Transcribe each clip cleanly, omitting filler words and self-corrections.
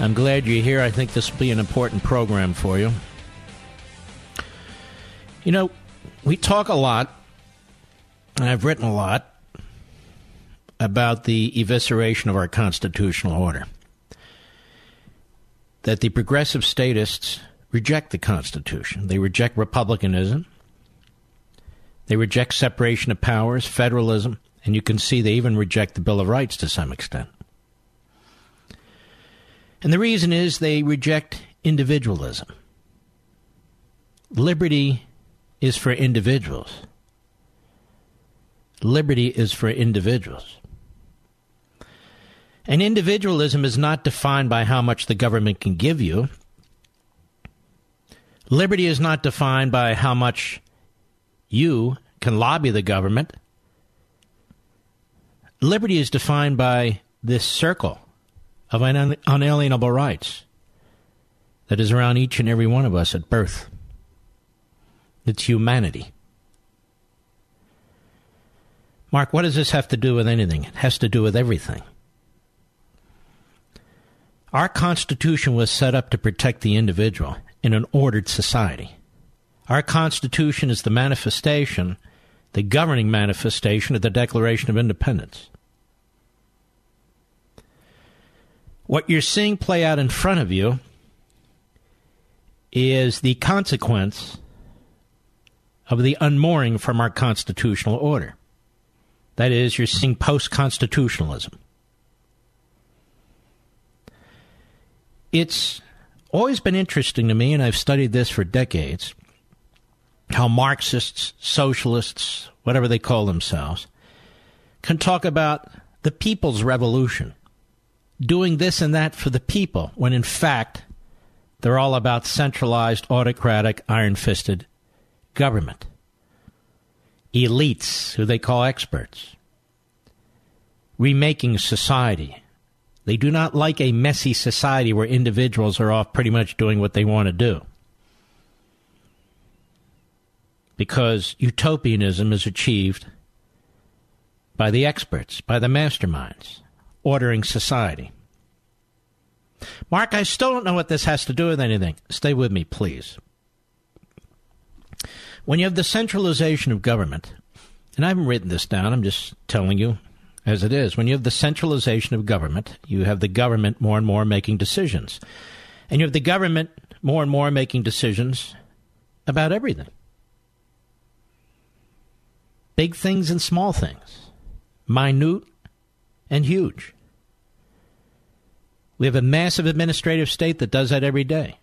I'm glad you're here. I think this will be an important program for you. You know, we talk a lot, and I've written a lot, about the evisceration of our constitutional order. That the progressive statists reject the Constitution. They reject republicanism. They reject separation of powers, federalism, and you can see they even reject the Bill of Rights to some extent. And the reason is they reject individualism. Liberty is for individuals. Liberty is for individuals. And individualism is not defined by how much the government can give you. Liberty is not defined by how much you can lobby the government. Liberty is defined by this circle of unalienable rights that is around each and every one of us at birth. It's humanity. Mark, what does this have to do with anything? It has to do with everything. Our Constitution was set up to protect the individual in an ordered society. Our Constitution is the manifestation, the governing manifestation of the Declaration of Independence. What you're seeing play out in front of you is the consequence of the unmooring from our constitutional order. That is, you're seeing post-constitutionalism. It's always been interesting to me, and I've studied this for decades, how Marxists, socialists, whatever they call themselves, can talk about the people's revolution. Doing this and that for the people, when in fact, they're all about centralized, autocratic, iron-fisted government. Elites, who they call experts. Remaking society. They do not like a messy society where individuals are off pretty much doing what they want to do. Because utopianism is achieved by the experts, by the masterminds. Ordering society. Mark, I still don't know what this has to do with anything. Stay with me, please. When you have the centralization of government, and I haven't written this down, I'm just telling you as it is. When you have the centralization of government, you have the government more and more making decisions. And you have the government more and more making decisions about everything. Big things and small things. Minute and huge. We have a massive administrative state that does that every day.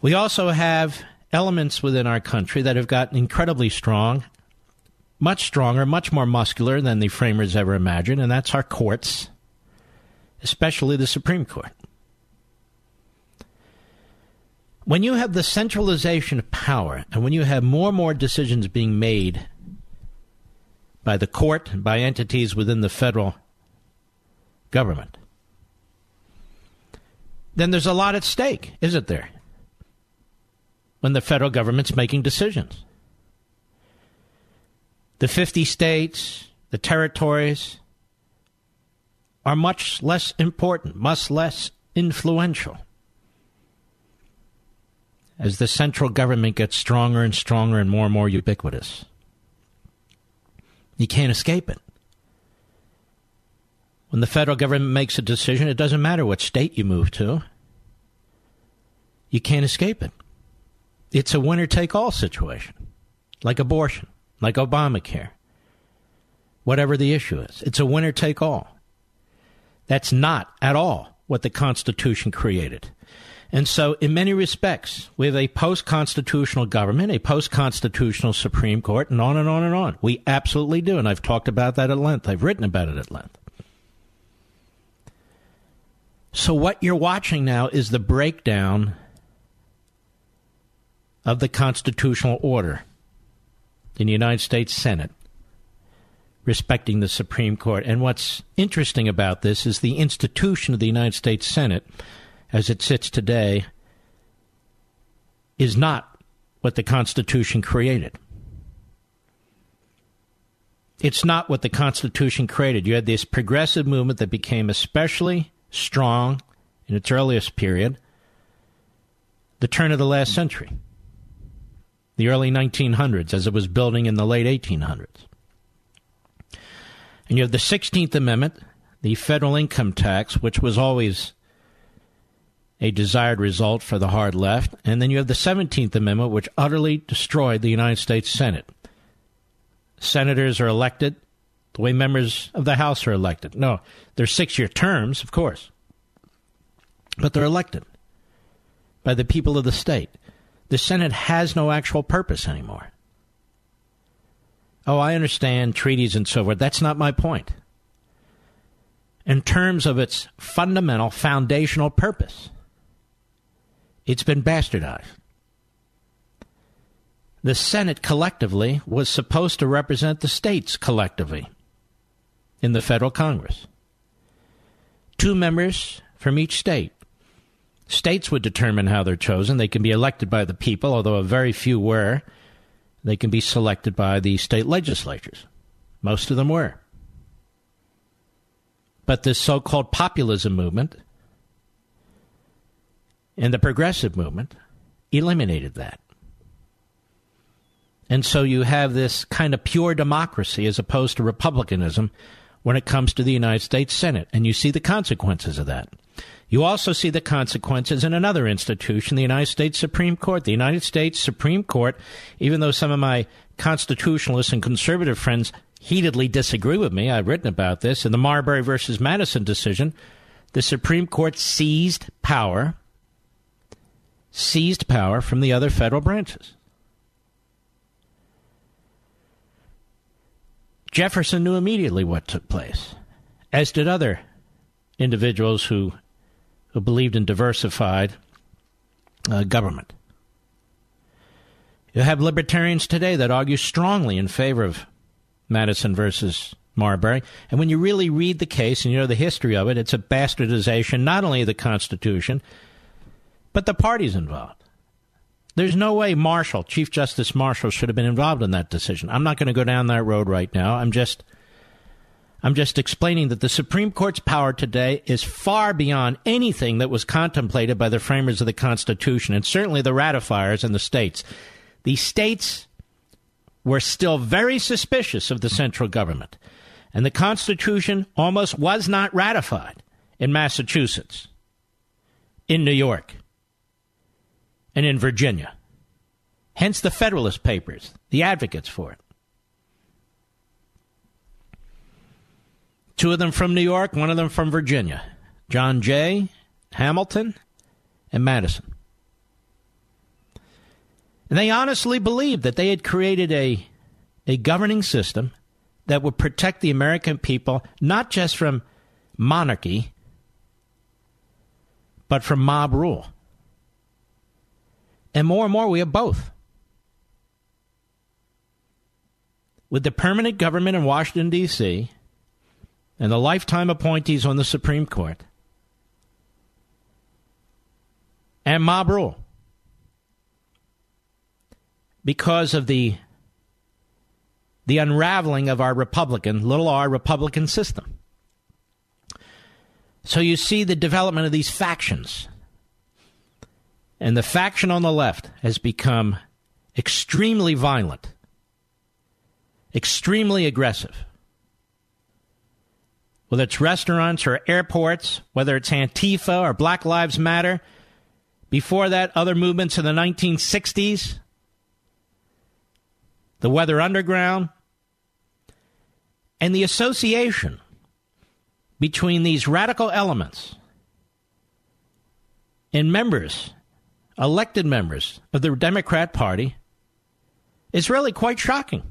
We also have elements within our country that have gotten incredibly strong, much stronger, much more muscular than the framers ever imagined, and that's our courts, especially the Supreme Court. When you have the centralization of power, and when you have more and more decisions being made by the court, by entities within the federal government, then there's a lot at stake, isn't there? When the federal government's making decisions. The 50 states, the territories, are much less important, much less influential, as the central government gets stronger and stronger and more ubiquitous. You can't escape it. When the federal government makes a decision, it doesn't matter what state you move to. You can't escape it. It's a winner-take-all situation, like abortion, like Obamacare, whatever the issue is. It's a winner-take-all. That's not at all what the Constitution created. And so, in many respects, we have a post-constitutional government, a post-constitutional Supreme Court, and on and on and on. We absolutely do, and I've talked about that at length. I've written about it at length. So what you're watching now is the breakdown of the constitutional order in the United States Senate respecting the Supreme Court. And what's interesting about this is the institution of the United States Senate, as it sits today, is not what the Constitution created. It's not what the Constitution created. You had this progressive movement that became especially strong in its earliest period, the turn of the last century, the early 1900s, as it was building in the late 1800s. And you have the 16th Amendment, the federal income tax, which was always a desired result for the hard left. And then you have the 17th Amendment, which utterly destroyed the United States Senate. Senators are elected the way members of the House are elected. No, they're six-year terms, of course, but they're elected by the people of the state. The Senate has no actual purpose anymore. Oh, I understand treaties and so forth. That's not my point. In terms of its fundamental, foundational purpose, it's been bastardized. The Senate collectively was supposed to represent the states collectively in the federal Congress. Two members from each state. States would determine how they're chosen. They can be elected by the people, although a very few were. They can be selected by the state legislatures. Most of them were. But this so-called populism movement and the progressive movement eliminated that. And so you have this kind of pure democracy as opposed to republicanism when it comes to the United States Senate. And you see the consequences of that. You also see the consequences in another institution, the United States Supreme Court. The United States Supreme Court, even though some of my constitutionalist and conservative friends heatedly disagree with me, I've written about this, in the Marbury v. Madison decision, the Supreme Court seized power from the other federal branches. Jefferson knew immediately what took place, as did other individuals who believed in diversified government. You have libertarians today that argue strongly in favor of Madison versus Marbury. And when you really read the case and you know the history of it, it's a bastardization not only of the Constitution, but the parties involved. There's no way Marshall, Chief Justice Marshall, should have been involved in that decision. I'm not going to go down that road right now. I'm just explaining that the Supreme Court's power today is far beyond anything that was contemplated by the framers of the Constitution, and certainly the ratifiers and the states. The states were still very suspicious of the central government, and the Constitution almost was not ratified in Massachusetts, in New York, and in Virginia. Hence the Federalist Papers, the advocates for it. Two of them from New York, one of them from Virginia. John Jay, Hamilton, and Madison. And they honestly believed that they had created a governing system that would protect the American people, not just from monarchy, but from mob rule. And more, we have both. With the permanent government in Washington, D.C., and the lifetime appointees on the Supreme Court, and mob rule, because of the unraveling of our Republican, little r Republican system. So you see the development of these factions. And the faction on the left has become extremely violent, extremely aggressive. Whether it's restaurants or airports, whether it's Antifa or Black Lives Matter. Before that, other movements in the 1960s, the Weather Underground, and the association between these radical elements and members, elected members of the Democrat Party, is really quite shocking.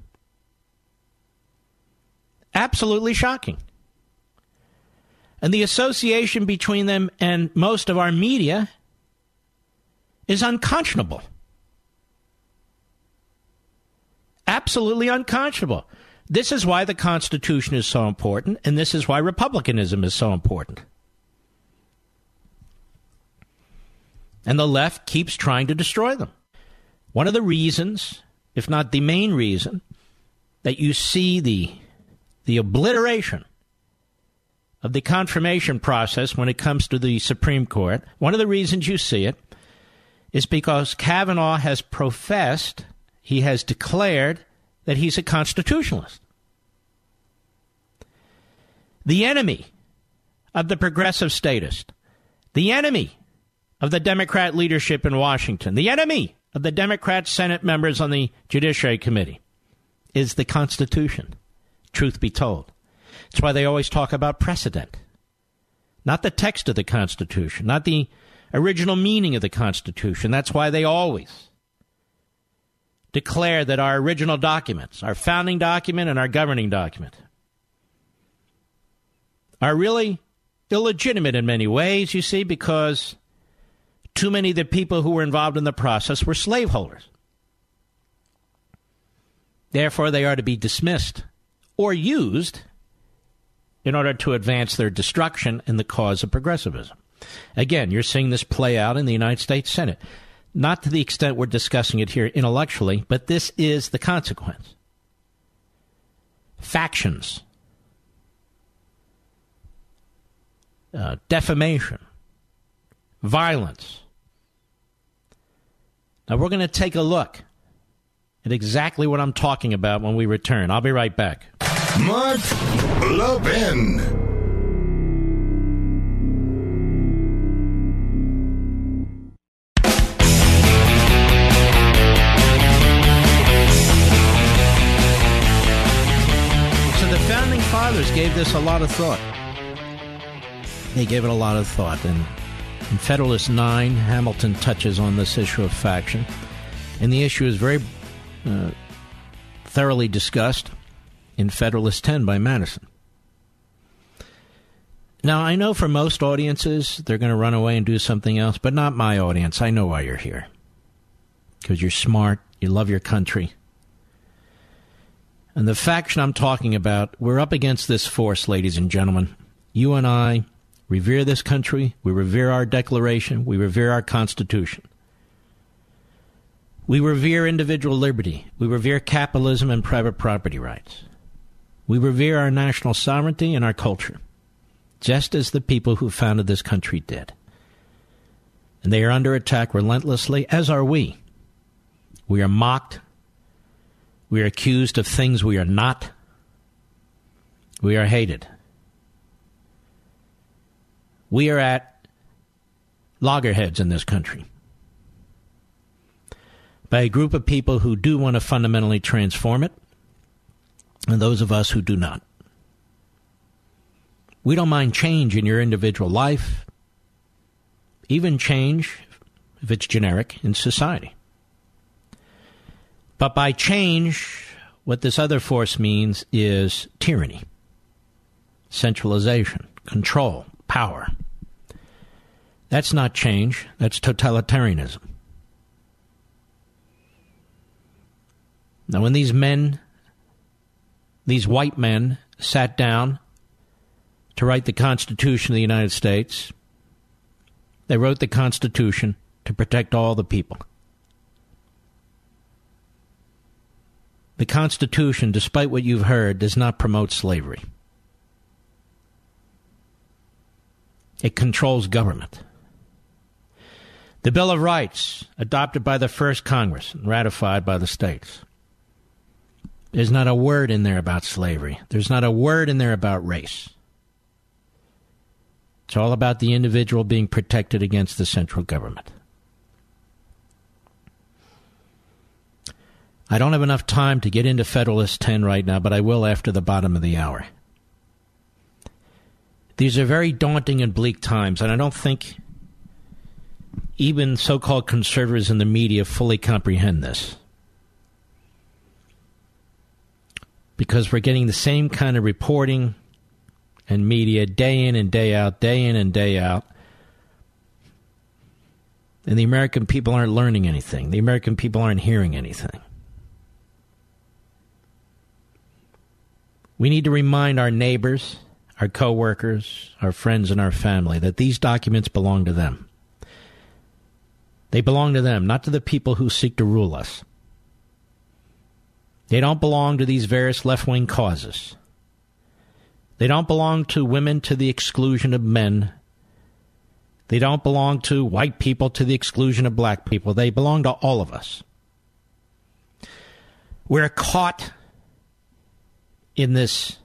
Absolutely shocking. And the association between them and most of our media is unconscionable. Absolutely unconscionable. This is why the Constitution is so important, and this is why republicanism is so important. And the left keeps trying to destroy them. One of the reasons, if not the main reason, that you see the obliteration of the confirmation process when it comes to the Supreme Court, one of the reasons you see it is because Kavanaugh has professed, he has declared that he's a constitutionalist. The enemy of the progressive statist, the enemy of the Democrat leadership in Washington, the enemy of the Democrat Senate members on the Judiciary Committee is the Constitution, truth be told. That's why they always talk about precedent, not the text of the Constitution, not the original meaning of the Constitution. That's why they always declare that our original documents, our founding document and our governing document, are really illegitimate in many ways, you see, because too many of the people who were involved in the process were slaveholders. Therefore, they are to be dismissed or used in order to advance their destruction in the cause of progressivism. Again, you're seeing this play out in the United States Senate. Not to the extent we're discussing it here intellectually, but this is the consequence. Factions. Defamation. Violence. Now, we're going to take a look at exactly what I'm talking about when we return. I'll be right back. Mark Levin. So the founding fathers gave this a lot of thought. They gave it a lot of thought, and in Federalist 9, Hamilton touches on this issue of faction. And the issue is very thoroughly discussed in Federalist 10 by Madison. Now, I know for most audiences, they're going to run away and do something else, but not my audience. I know why you're here. Because you're smart, you love your country. And the faction I'm talking about, we're up against this force, ladies and gentlemen. You and I revere this country, we revere our Declaration, we revere our Constitution. We revere individual liberty, we revere capitalism and private property rights. We revere our national sovereignty and our culture, just as the people who founded this country did. And they are under attack relentlessly, as are we. We are mocked. We are accused of things we are not. We are hated. We are at loggerheads in this country by a group of people who do want to fundamentally transform it, and those of us who do not. We don't mind change in your individual life, even change, if it's generic, in society. But by change, what this other force means is tyranny, centralization, control, power. That's not change. That's totalitarianism. Now, when these men, these white men, sat down to write the Constitution of the United States, they wrote the Constitution to protect all the people. The Constitution, despite what you've heard, does not promote slavery. It controls government. The Bill of Rights, adopted by the first Congress and ratified by the states, there's not a word in there about slavery. There's not a word in there about race. It's all about the individual being protected against the central government. I don't have enough time to get into Federalist 10 right now, but I will after the bottom of the hour. These are very daunting and bleak times, and I don't think even so-called conservatives in the media fully comprehend this, because we're getting the same kind of reporting and media day in and day out, And the American people aren't learning anything. The American people aren't hearing anything. We need to remind our neighbors, our coworkers, our friends, and our family that these documents belong to them. They belong to them, not to the people who seek to rule us. They don't belong to these various left-wing causes. They don't belong to women to the exclusion of men. They don't belong to white people to the exclusion of black people. They belong to all of us. We're caught in this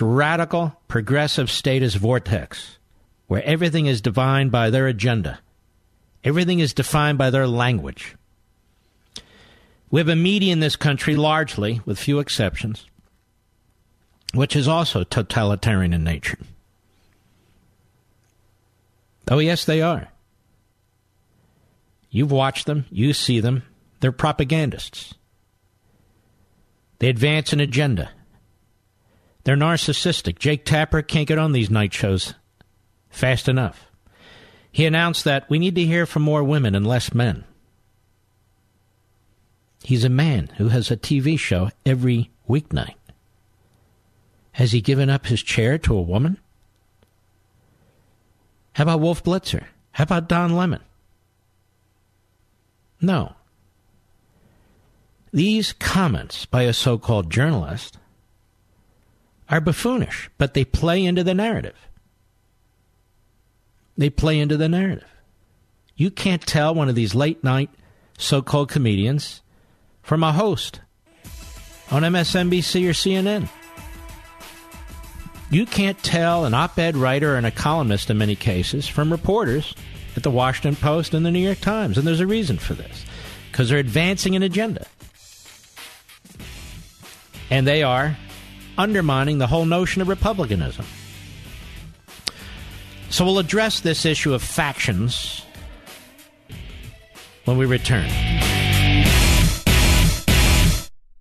radical, progressive status vortex where everything is defined by their agenda. Everything is defined by their language. We have a media in this country, largely, with few exceptions, which is also totalitarian in nature. Oh, yes, they are. You've watched them. You see them. They're propagandists. They advance an agenda. They're narcissistic. Jake Tapper can't get on these night shows fast enough. He announced that we need to hear from more women and less men. He's a man who has a TV show every weeknight. Has he given up his chair to a woman? How about Wolf Blitzer? How about Don Lemon? No. These comments by a so-called journalist are buffoonish, but they play into the narrative. They play into the narrative. You can't tell one of these late-night so-called comedians from a host on MSNBC or CNN. You can't tell an op-ed writer and a columnist in many cases from reporters at the Washington Post and the New York Times. And there's a reason for this, because they're advancing an agenda. And they are undermining the whole notion of republicanism. So we'll address this issue of factions when we return.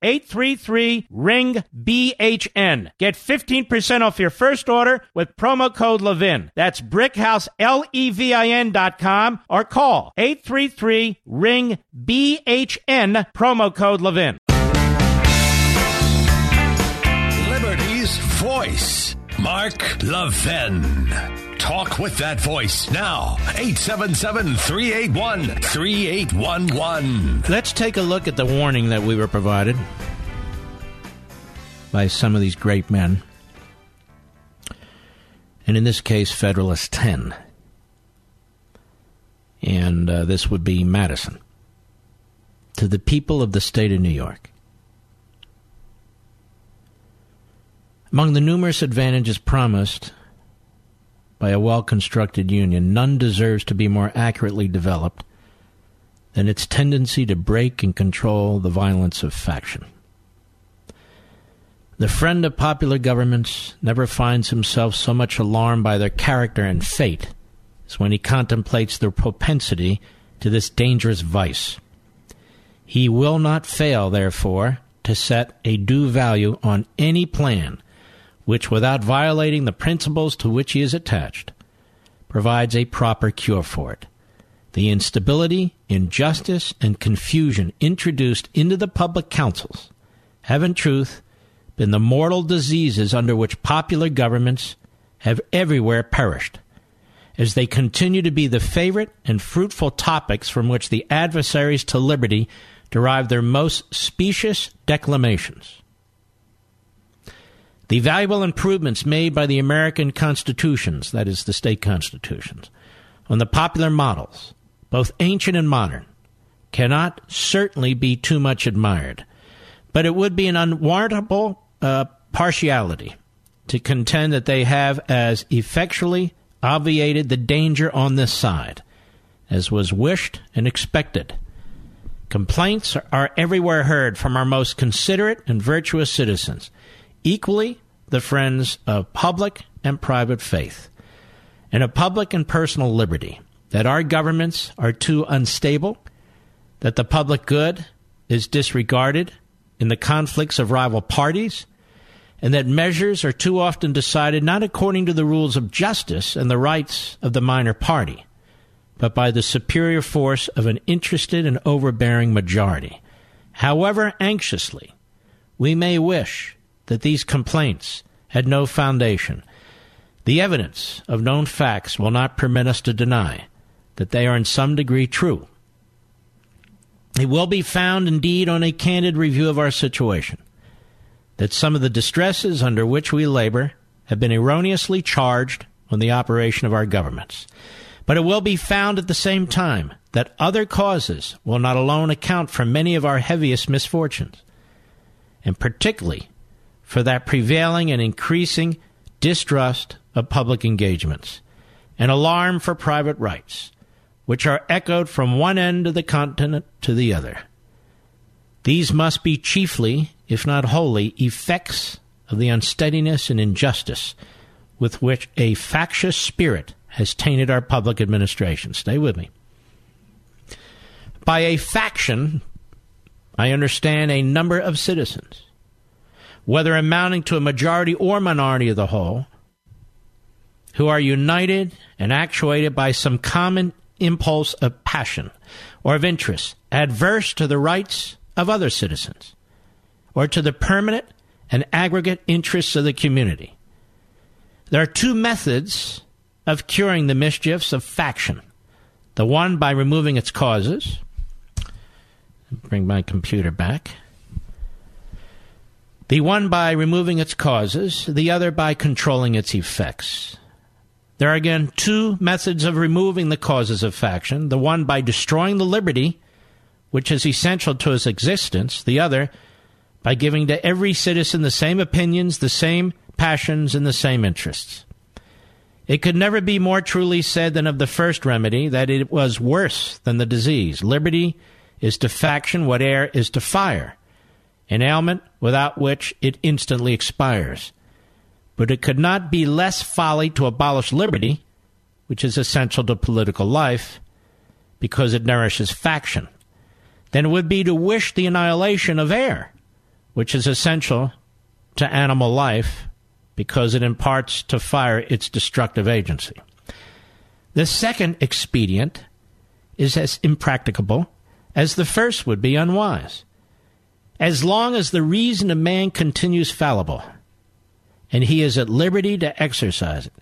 833-RING-BHN. Get 15% off your first order with promo code Levin. That's BrickHouse, LEVIN.com, or call 833-RING-BHN, promo code Levin. Liberty's voice. Mark Levin. Talk with that voice now. 877-381-3811. Let's take a look at the warning that we were provided by some of these great men. And in this case, Federalist 10. And this would be Madison. To the people of the state of New York. Among the numerous advantages promised by a well-constructed union, none deserves to be more accurately developed than its tendency to break and control the violence of faction. The friend of popular governments never finds himself so much alarmed by their character and fate as when he contemplates their propensity to this dangerous vice. He will not fail, therefore, to set a due value on any plan which, without violating the principles to which he is attached, provides a proper cure for it. The instability, injustice, and confusion introduced into the public councils have, in truth, been the mortal diseases under which popular governments have everywhere perished, as they continue to be the favorite and fruitful topics from which the adversaries to liberty derive their most specious declamations. The valuable improvements made by the American constitutions, that is, the state constitutions, on the popular models, both ancient and modern, cannot certainly be too much admired. But it would be an unwarrantable partiality to contend that they have as effectually obviated the danger on this side, as was wished and expected. Complaints are everywhere heard from our most considerate and virtuous citizens, equally the friends of public and private faith, and of public and personal liberty, that our governments are too unstable, that the public good is disregarded in the conflicts of rival parties, and that measures are too often decided not according to the rules of justice and the rights of the minor party, but by the superior force of an interested and overbearing majority. However anxiously we may wish that these complaints had no foundation, the evidence of known facts will not permit us to deny that they are in some degree true. It will be found, indeed, on a candid review of our situation, that some of the distresses under which we labor have been erroneously charged on the operation of our governments. But it will be found at the same time that other causes will not alone account for many of our heaviest misfortunes, and particularly for that prevailing and increasing distrust of public engagements and alarm for private rights, which are echoed from one end of the continent to the other. These must be chiefly, if not wholly, effects of the unsteadiness and injustice with which a factious spirit has tainted our public administration. Stay with me. By a faction, I understand a number of citizens, whether amounting to a majority or minority of the whole, who are united and actuated by some common impulse of passion or of interest adverse to the rights of other citizens or to the permanent and aggregate interests of the community. There are two methods of curing the mischiefs of faction. The one by removing its causes. Bring my computer back. The one by removing its causes, the other by controlling its effects. There are again two methods of removing the causes of faction, the one by destroying the liberty which is essential to its existence, the other by giving to every citizen the same opinions, the same passions, and the same interests. It could never be more truly said than of the first remedy, that it was worse than the disease. Liberty is to faction what air is to fire, an ailment without which it instantly expires. But it could not be less folly to abolish liberty, which is essential to political life, because it nourishes faction, than it would be to wish the annihilation of air, which is essential to animal life, because it imparts to fire its destructive agency. The second expedient is as impracticable as the first would be unwise, as long as the reason of man continues fallible, and he is at liberty to exercise it.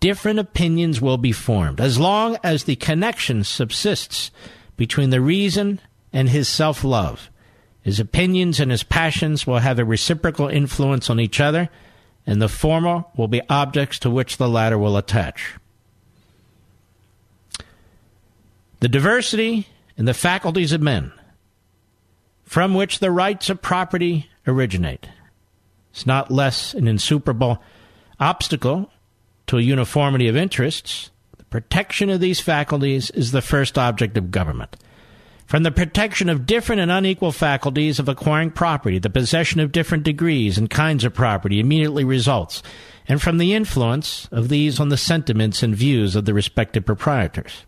Different opinions will be formed, as long as the connection subsists between the reason and his self-love. His opinions and his passions will have a reciprocal influence on each other, and the former will be objects to which the latter will attach. The diversity in the faculties of men, from which the rights of property originate, is not less an insuperable obstacle to a uniformity of interests. The protection of these faculties is the first object of government. From the protection of different and unequal faculties of acquiring property, the possession of different degrees and kinds of property immediately results, and from the influence of these on the sentiments and views of the respective proprietors.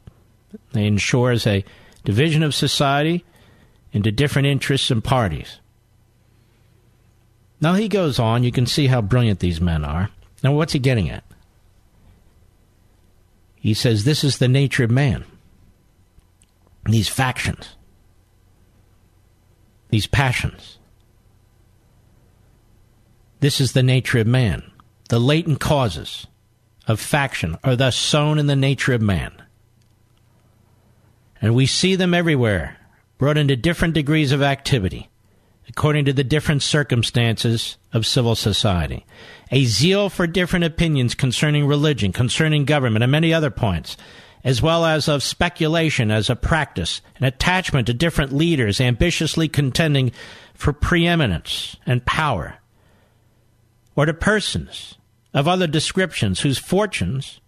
It ensures a division of society into different interests and parties. Now he goes on. You can see how brilliant these men are. Now what's he getting at? He says this is the nature of man. These factions. These passions. This is the nature of man. The latent causes of faction are thus sown in the nature of man. And we see them everywhere, brought into different degrees of activity, according to the different circumstances of civil society, a zeal for different opinions concerning religion, concerning government, and many other points, as well as of speculation as a practice, an attachment to different leaders ambitiously contending for preeminence and power, or to persons of other descriptions whose fortunes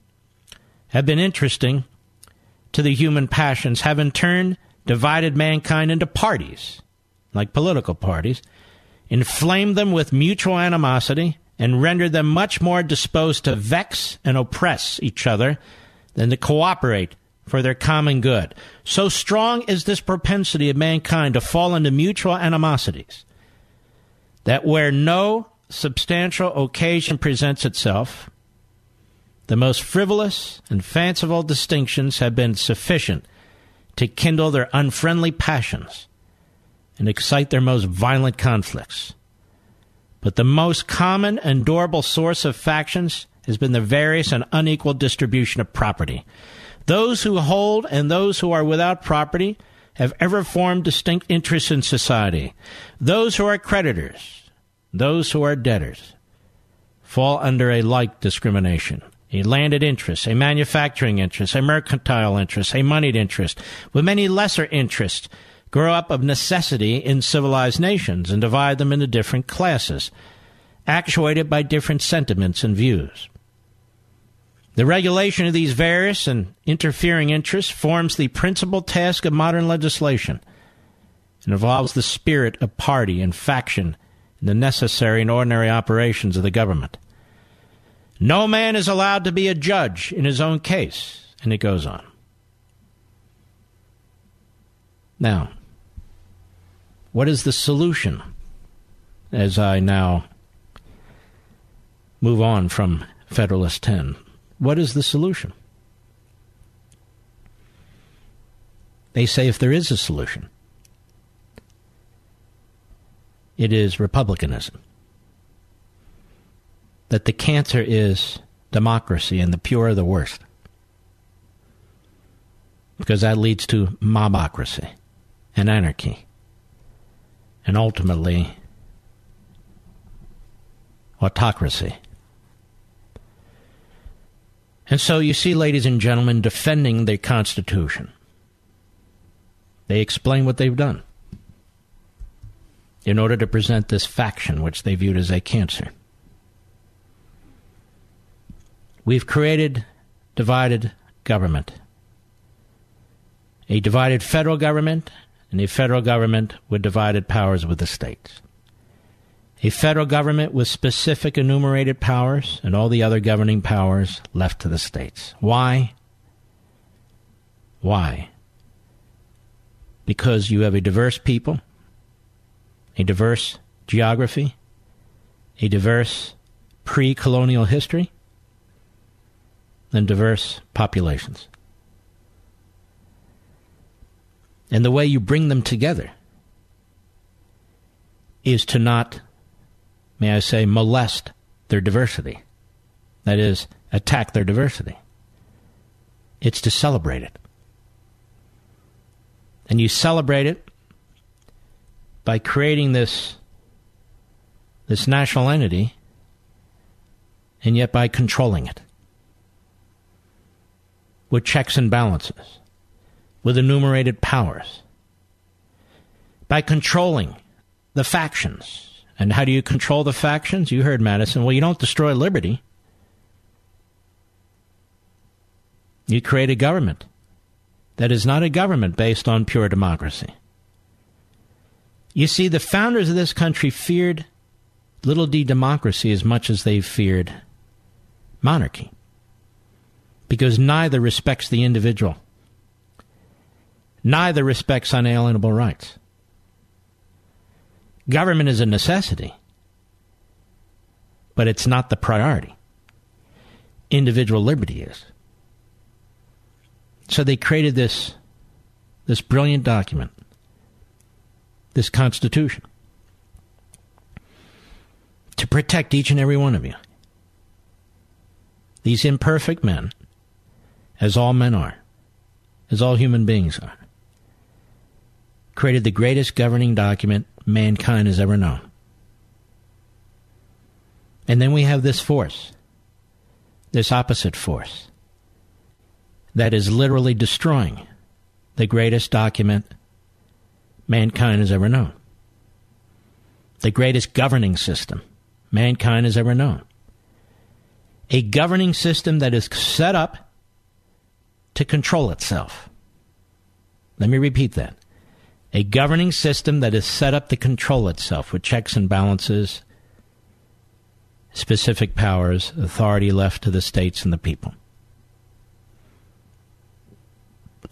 have been interesting to the human passions, have in turn divided mankind into parties, like political parties, inflamed them with mutual animosity, and rendered them much more disposed to vex and oppress each other than to cooperate for their common good. So strong is this propensity of mankind to fall into mutual animosities that where no substantial occasion presents itself, the most frivolous and fanciful distinctions have been sufficient to kindle their unfriendly passions and excite their most violent conflicts. But the most common and durable source of factions has been the various and unequal distribution of property. Those who hold and those who are without property have ever formed distinct interests in society. Those who are creditors, those who are debtors, fall under a like discrimination. A landed interest, a manufacturing interest, a mercantile interest, a moneyed interest, with many lesser interests, grow up of necessity in civilized nations and divide them into different classes, actuated by different sentiments and views. The regulation of these various and interfering interests forms the principal task of modern legislation and involves the spirit of party and faction in the necessary and ordinary operations of the government. No man is allowed to be a judge in his own case, and it goes on. Now, what is the solution as I now move on from Federalist 10? What is the solution? They say if there is a solution, it is republicanism. That the cancer is democracy and the pure are the worst. Because that leads to mobocracy and anarchy. And ultimately, autocracy. And so you see, ladies and gentlemen, defending their Constitution. They explain what they've done in order to present this faction, which they viewed as a cancer. We've created divided government, a divided federal government, and a federal government with divided powers with the states. A federal government with specific enumerated powers and all the other governing powers left to the states. Why? Why? Because you have a diverse people, a diverse geography, a diverse pre-colonial history, and diverse populations. And the way you bring them together is to not, may I say, molest their diversity. That is, attack their diversity. It's to celebrate it. And you celebrate it by creating this national entity, and yet by controlling it with checks and balances, with enumerated powers, by controlling the factions. And how do you control the factions? You heard Madison. Well, you don't destroy liberty. You create a government that is not a government based on pure democracy. You see, the founders of this country feared little d democracy as much as they feared monarchy, because neither respects the individual. Neither respects unalienable rights. Government is a necessity, but it's not the priority. Individual liberty is. So they created this brilliant document, this Constitution, to protect each and every one of you. These imperfect men, as all men are, as all human beings are, created the greatest governing document mankind has ever known. And then we have this force, this opposite force, that is literally destroying the greatest document mankind has ever known, the greatest governing system mankind has ever known, a governing system that is set up to control itself. Let me repeat that. A governing system that is set up to control itself with checks and balances, specific powers, authority left to the states and the people.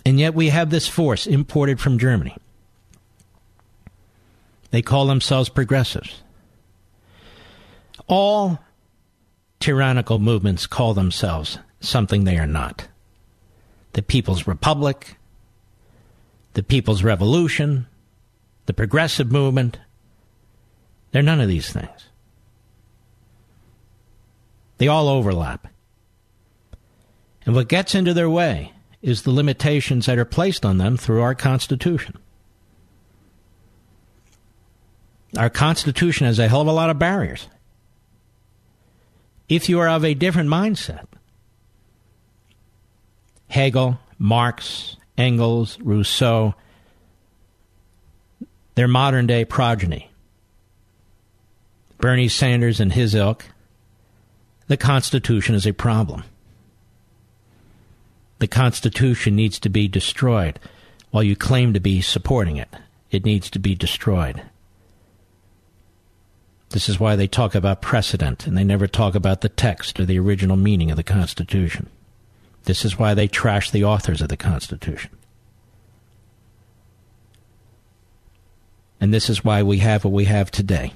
And yet we have this force imported from Germany. They call themselves progressives. All tyrannical movements call themselves something they are not. The People's Republic, the People's Revolution, the Progressive Movement. They're none of these things. They all overlap. And what gets into their way is the limitations that are placed on them through our Constitution. Our Constitution has a hell of a lot of barriers. If you are of a different mindset, Hegel, Marx, Engels, Rousseau, their modern-day progeny, Bernie Sanders and his ilk, the Constitution is a problem. The Constitution needs to be destroyed. While you claim to be supporting it, it needs to be destroyed. This is why they talk about precedent, and they never talk about the text or the original meaning of the Constitution. This is why they trash the authors of the Constitution. And this is why we have what we have today.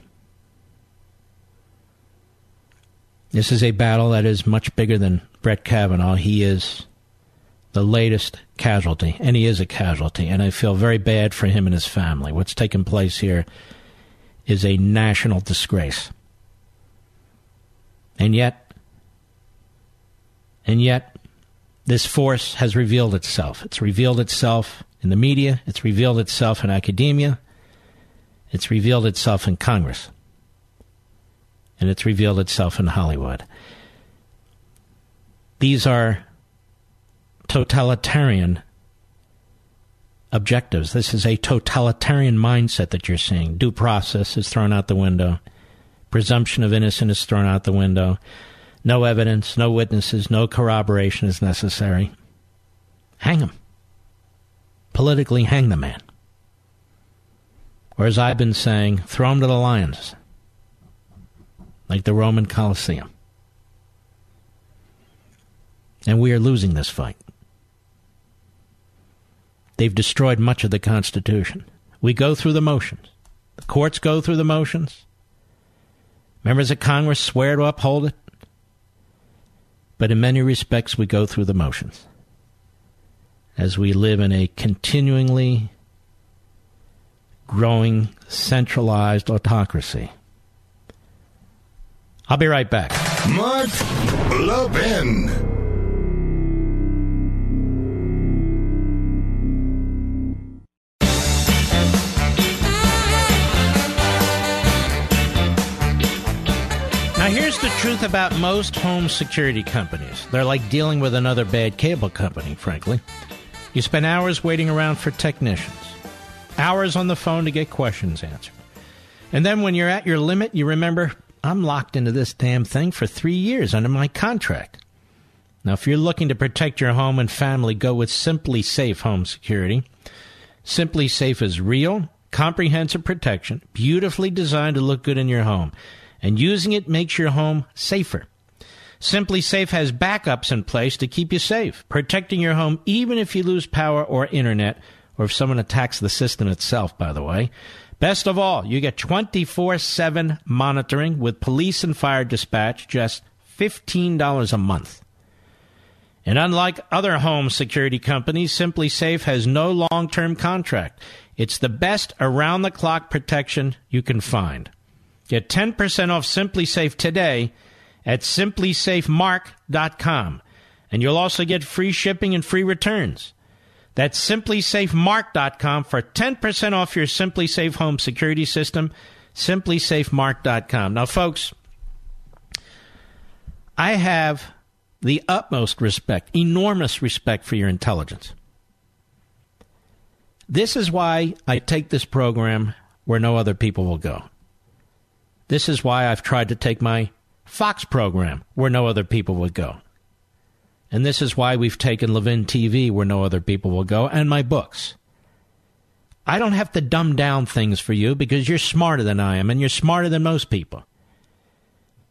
This is a battle that is much bigger than Brett Kavanaugh. He is the latest casualty, and he is a casualty, and I feel very bad for him and his family. What's taken place here is a national disgrace. And yet, this force has revealed itself. It's revealed itself in the media. It's revealed itself in academia. It's revealed itself in Congress. And it's revealed itself in Hollywood. These are totalitarian objectives. This is a totalitarian mindset that you're seeing. Due process is thrown out the window. Presumption of innocence is thrown out the window. No evidence, no witnesses, no corroboration is necessary. Hang him. Politically hang the man. Or as I've been saying, throw him to the lions. Like the Roman Colosseum. And we are losing this fight. They've destroyed much of the Constitution. We go through the motions. The courts go through the motions. Members of Congress swear to uphold it. But in many respects, we go through the motions as we live in a continually growing centralized autocracy. I'll be right back. Mark Levin. Now, here's the truth about most home security companies. They're like dealing with another bad cable company, frankly. You spend hours waiting around for technicians, hours on the phone to get questions answered. And then when you're at your limit, you remember, I'm locked into this damn thing for 3 years under my contract. Now, if you're looking to protect your home and family, go with SimpliSafe Home Security. SimpliSafe is real, comprehensive protection, beautifully designed to look good in your home. And using it makes your home safer. SimpliSafe has backups in place to keep you safe, protecting your home even if you lose power or internet, or if someone attacks the system itself, by the way. Best of all, you get 24/7 monitoring with police and fire dispatch, just $15 a month. And unlike other home security companies, SimpliSafe has no long-term contract. It's the best around-the-clock protection you can find. Get 10% off SimpliSafe today at simplysafemark.com. And you'll also get free shipping and free returns. That's simplysafemark.com for 10% off your SimpliSafe home security system, simplysafemark.com. Now, folks, I have the utmost respect, enormous respect for your intelligence. This is why I take this program where no other people will go. This is why I've tried to take my Fox program where no other people would go. And this is why we've taken Levin TV where no other people will go, and my books. I don't have to dumb down things for you because you're smarter than I am, and you're smarter than most people.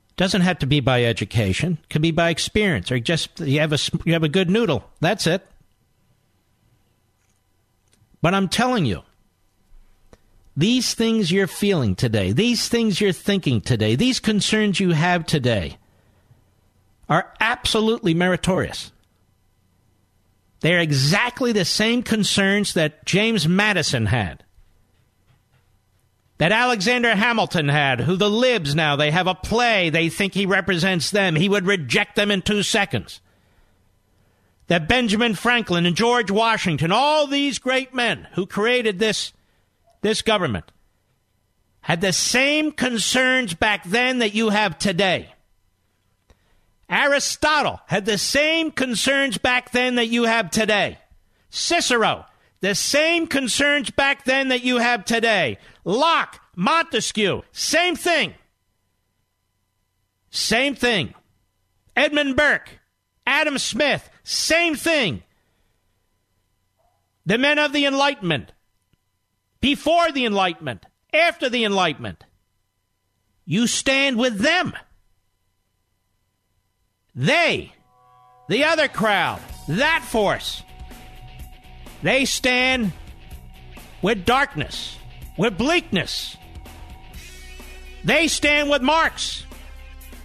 It doesn't have to be by education. It could be by experience, or just you have a good noodle. That's it. But I'm telling you, these things you're feeling today, these things you're thinking today, these concerns you have today are absolutely meritorious. They're exactly the same concerns that James Madison had, that Alexander Hamilton had, who the libs now, they have a play, they think he represents them, he would reject them in 2 seconds. That Benjamin Franklin and George Washington, all these great men who created this government, had the same concerns back then that you have today. Aristotle had the same concerns back then that you have today. Cicero, the same concerns back then that you have today. Locke, Montesquieu, same thing. Same thing. Edmund Burke, Adam Smith, same thing. The men of the Enlightenment, before the Enlightenment, after the Enlightenment, you stand with them. They, the other crowd, that force, they stand with darkness, with bleakness. They stand with Marx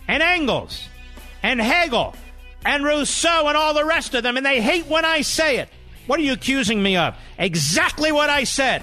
and Engels and Hegel and Rousseau and all the rest of them, and they hate when I say it. What are you accusing me of? Exactly what I said.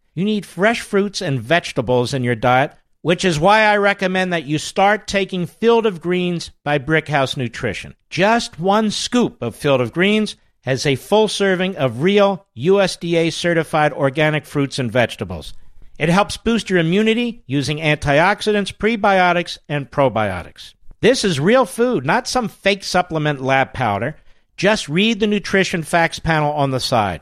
You need fresh fruits and vegetables in your diet, which is why I recommend that you start taking Field of Greens by BrickHouse Nutrition. Just one scoop of Field of Greens has a full serving of real USDA-certified organic fruits and vegetables. It helps boost your immunity using antioxidants, prebiotics, and probiotics. This is real food, not some fake supplement lab powder. Just read the nutrition facts panel on the side.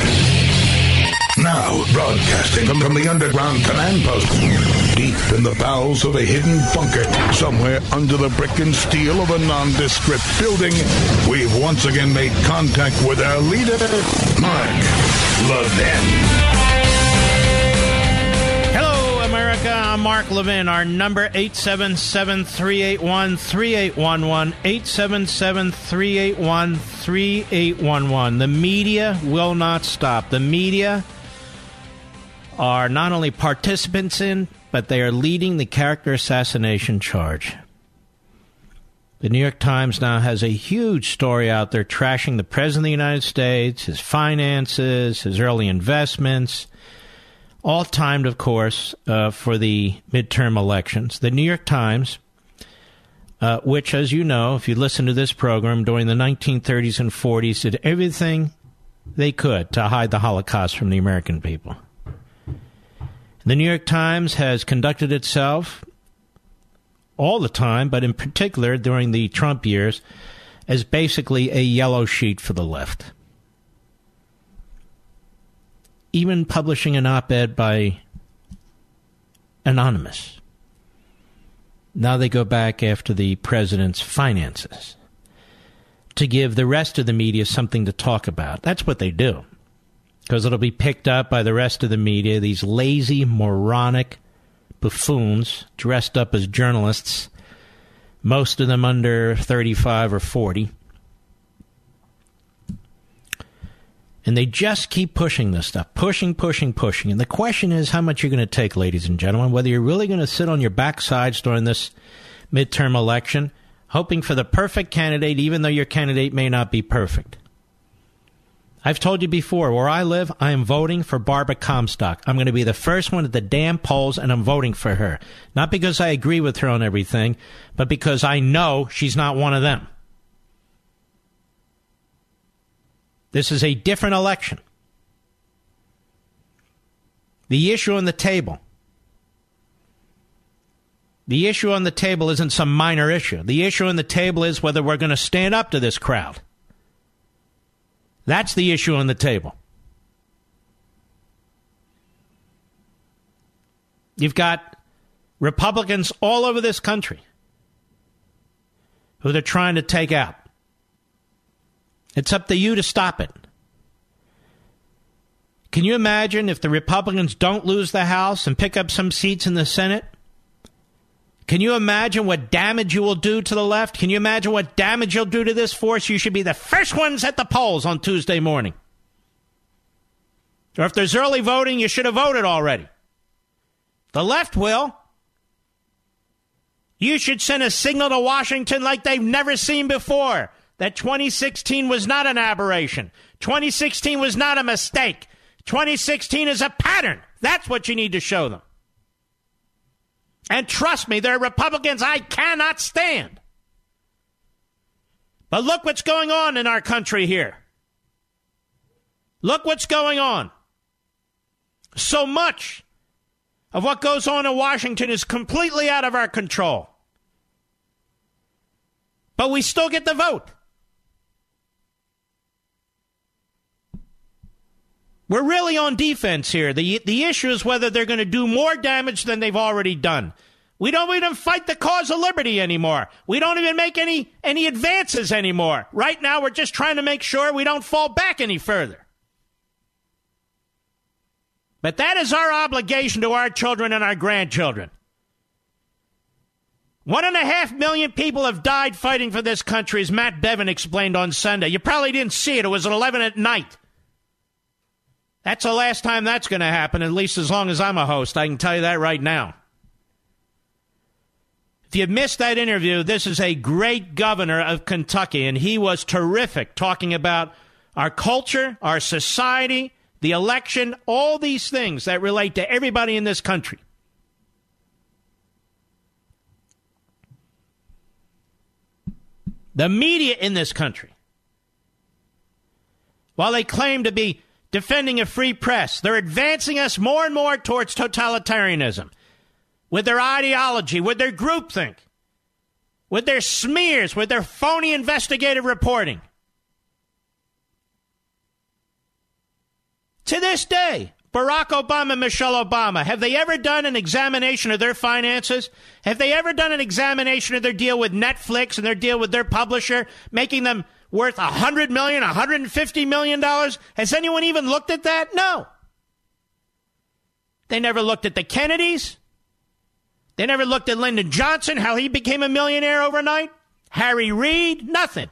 Now, broadcasting from the underground command post, deep in the bowels of a hidden bunker, somewhere under the brick and steel of a nondescript building, we've once again made contact with our leader, Mark Levin. Hello, America. I'm Mark Levin. Our number, 877-381-3811, 877-381-3811. The media will not stop. The media are not only participants in, but they are leading the character assassination charge. The New York Times now has a huge story out there trashing the President of the United States, his finances, his early investments, all timed, of course, for the midterm elections. The New York Times, which, as you know, if you listen to this program, during the 1930s and 40s, did everything they could to hide the Holocaust from the American people. The New York Times has conducted itself all the time, but in particular during the Trump years, as basically a yellow sheet for the left. Even publishing an op-ed by Anonymous. Now they go back after the president's finances. to give the rest of the media something to talk about. That's what they do, because it'll be picked up by the rest of the media, these lazy, moronic buffoons dressed up as journalists, most of them under 35 or 40. And they just keep pushing this stuff, pushing. And the question is how much you're going to take, ladies and gentlemen, whether you're really going to sit on your backsides during this midterm election, hoping for the perfect candidate, even though your candidate may not be perfect. I've told you before, where I live, I am voting for Barbara Comstock. I'm going to be the first one at the damn polls, and I'm voting for her. Not because I agree with her on everything, but because I know she's not one of them. This is a different election. The issue on the table. The issue on the table isn't some minor issue. The issue on the table is whether we're going to stand up to this crowd. That's the issue on the table. You've got Republicans all over this country who they're trying to take out. It's up to you to stop it. Can you imagine if the Republicans don't lose the House and pick up some seats in the Senate? Can you imagine what damage you will do to the left? Can you imagine what damage you'll do to this force? You should be the first ones at the polls on Tuesday morning. Or if there's early voting, you should have voted already. The left will. You should send a signal to Washington like they've never seen before. That 2016 was not an aberration. 2016 was not a mistake. 2016 is a pattern. That's what you need to show them. And trust me, there are Republicans I cannot stand. But look what's going on in our country here. Look what's going on. So much of what goes on in Washington is completely out of our control. But we still get the vote. We're really on defense here. The issue is whether they're going to do more damage than they've already done. We don't even fight the cause of liberty anymore. We don't even make any advances anymore. Right now, we're just trying to make sure we don't fall back any further. But that is our obligation to our children and our grandchildren. 1.5 million people have died fighting for this country, as Matt Bevin explained on Sunday. You probably didn't see it. It was at 11 at night. That's the last time that's going to happen, at least as long as I'm a host. I can tell you that right now. If you missed that interview, this is a great governor of Kentucky, and he was terrific talking about our culture, our society, the election, all these things that relate to everybody in this country. The media in this country, while they claim to be defending a free press, they're advancing us more and more towards totalitarianism with their ideology, with their groupthink, with their smears, with their phony investigative reporting. To this day, Barack Obama and Michelle Obama, have they ever done an examination of their finances? Have they ever done an examination of their deal with Netflix and their deal with their publisher, making them worth $100 million, $150 million? Has anyone even looked at that? No. They never looked at the Kennedys. They never looked at Lyndon Johnson, how he became a millionaire overnight. Harry Reid, nothing.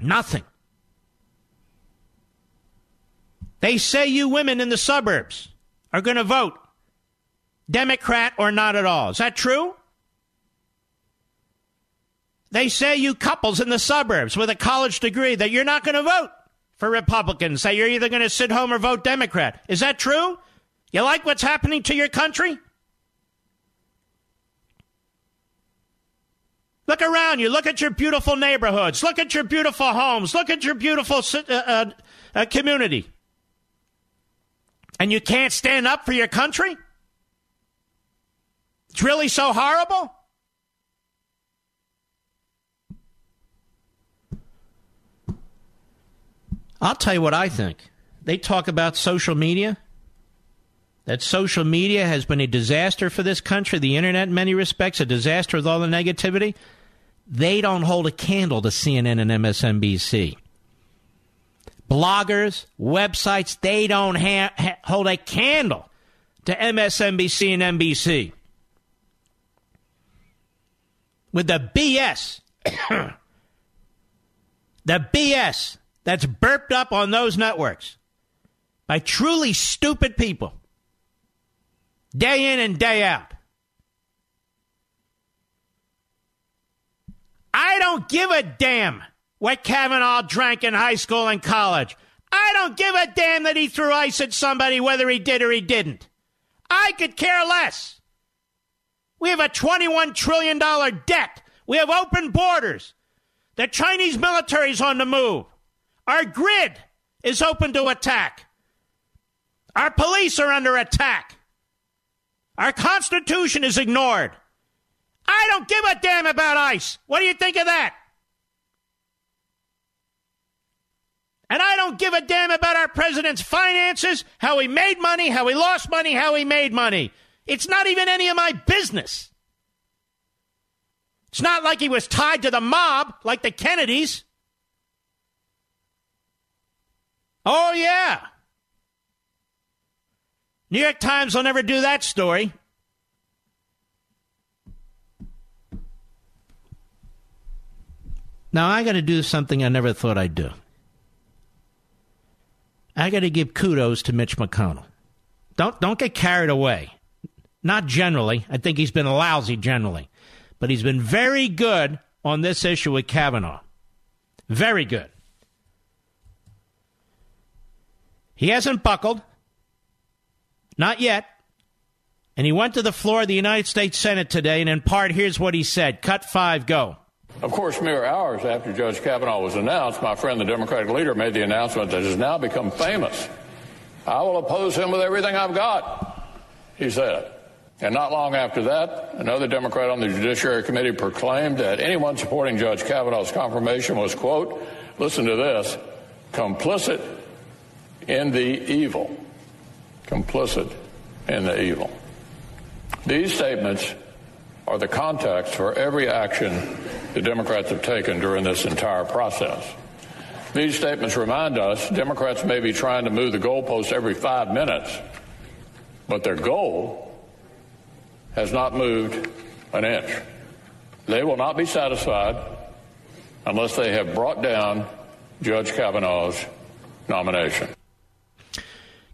Nothing. They say you women in the suburbs are going to vote Democrat or not at all. Is that true? They say you couples in the suburbs with a college degree that you're not going to vote for Republicans, that you're either going to sit home or vote Democrat. Is that true? You like what's happening to your country? Look around you. Look at your beautiful neighborhoods. Look at your beautiful homes. Look at your beautiful community. And you can't stand up for your country? It's really so horrible? I'll tell you what I think. They talk about social media, that social media has been a disaster for this country, the internet in many respects, a disaster with all the negativity. They don't hold a candle to CNN and MSNBC. Bloggers, websites, they don't hold a candle to MSNBC and NBC. With the BS, the BS that's burped up on those networks by truly stupid people, day in and day out. I don't give a damn what Kavanaugh drank in high school and college. I don't give a damn that he threw ice at somebody, whether he did or he didn't. I could care less. We have a $21 trillion debt. We have open borders. The Chinese military is on the move. Our grid is open to attack. Our police are under attack. Our Constitution is ignored. I don't give a damn about ICE. What do you think of that? And I don't give a damn about our president's finances, how he made money, how he lost money, how he made money. It's not even any of my business. It's not like he was tied to the mob like the Kennedys. Oh, yeah. New York Times will never do that story. Now, I got to do something I never thought I'd do. I got to give kudos to Mitch McConnell. Don't get carried away. Not generally. I think he's been lousy generally. But he's been very good on this issue with Kavanaugh. Very good. He hasn't buckled. Not yet. And he went to the floor of the United States Senate today, and in part, here's what he said. Cut five, go. Of course, mere hours after Judge Kavanaugh was announced, my friend, the Democratic leader, made the announcement that has now become famous. I will oppose him with everything I've got, he said. And not long after that, another Democrat on the Judiciary Committee proclaimed that anyone supporting Judge Kavanaugh's confirmation was, quote, listen to this, complicit in the evil. Complicit in the evil. These statements are the context for every action the Democrats have taken during this entire process. These statements remind us Democrats may be trying to move the goalposts every 5 minutes, but their goal has not moved an inch. They will not be satisfied unless they have brought down Judge Kavanaugh's nomination.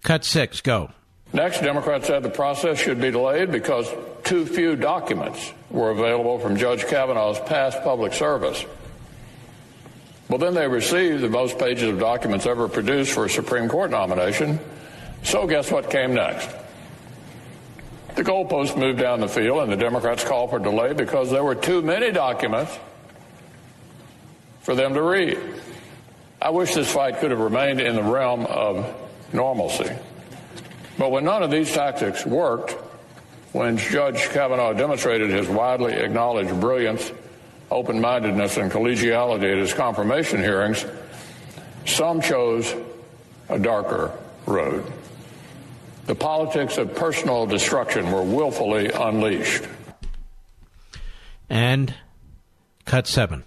Cut six, go. Next, Democrats said the process should be delayed because too few documents were available from Judge Kavanaugh's past public service. Well, then they received the most pages of documents ever produced for a Supreme Court nomination. So guess what came next? The goalposts moved down the field, and the Democrats called for delay because there were too many documents for them to read. I wish this fight could have remained in the realm of normalcy. But when none of these tactics worked, when Judge Kavanaugh demonstrated his widely acknowledged brilliance, open-mindedness, and collegiality at his confirmation hearings, some chose a darker road. The politics of personal destruction were willfully unleashed. And cut seven.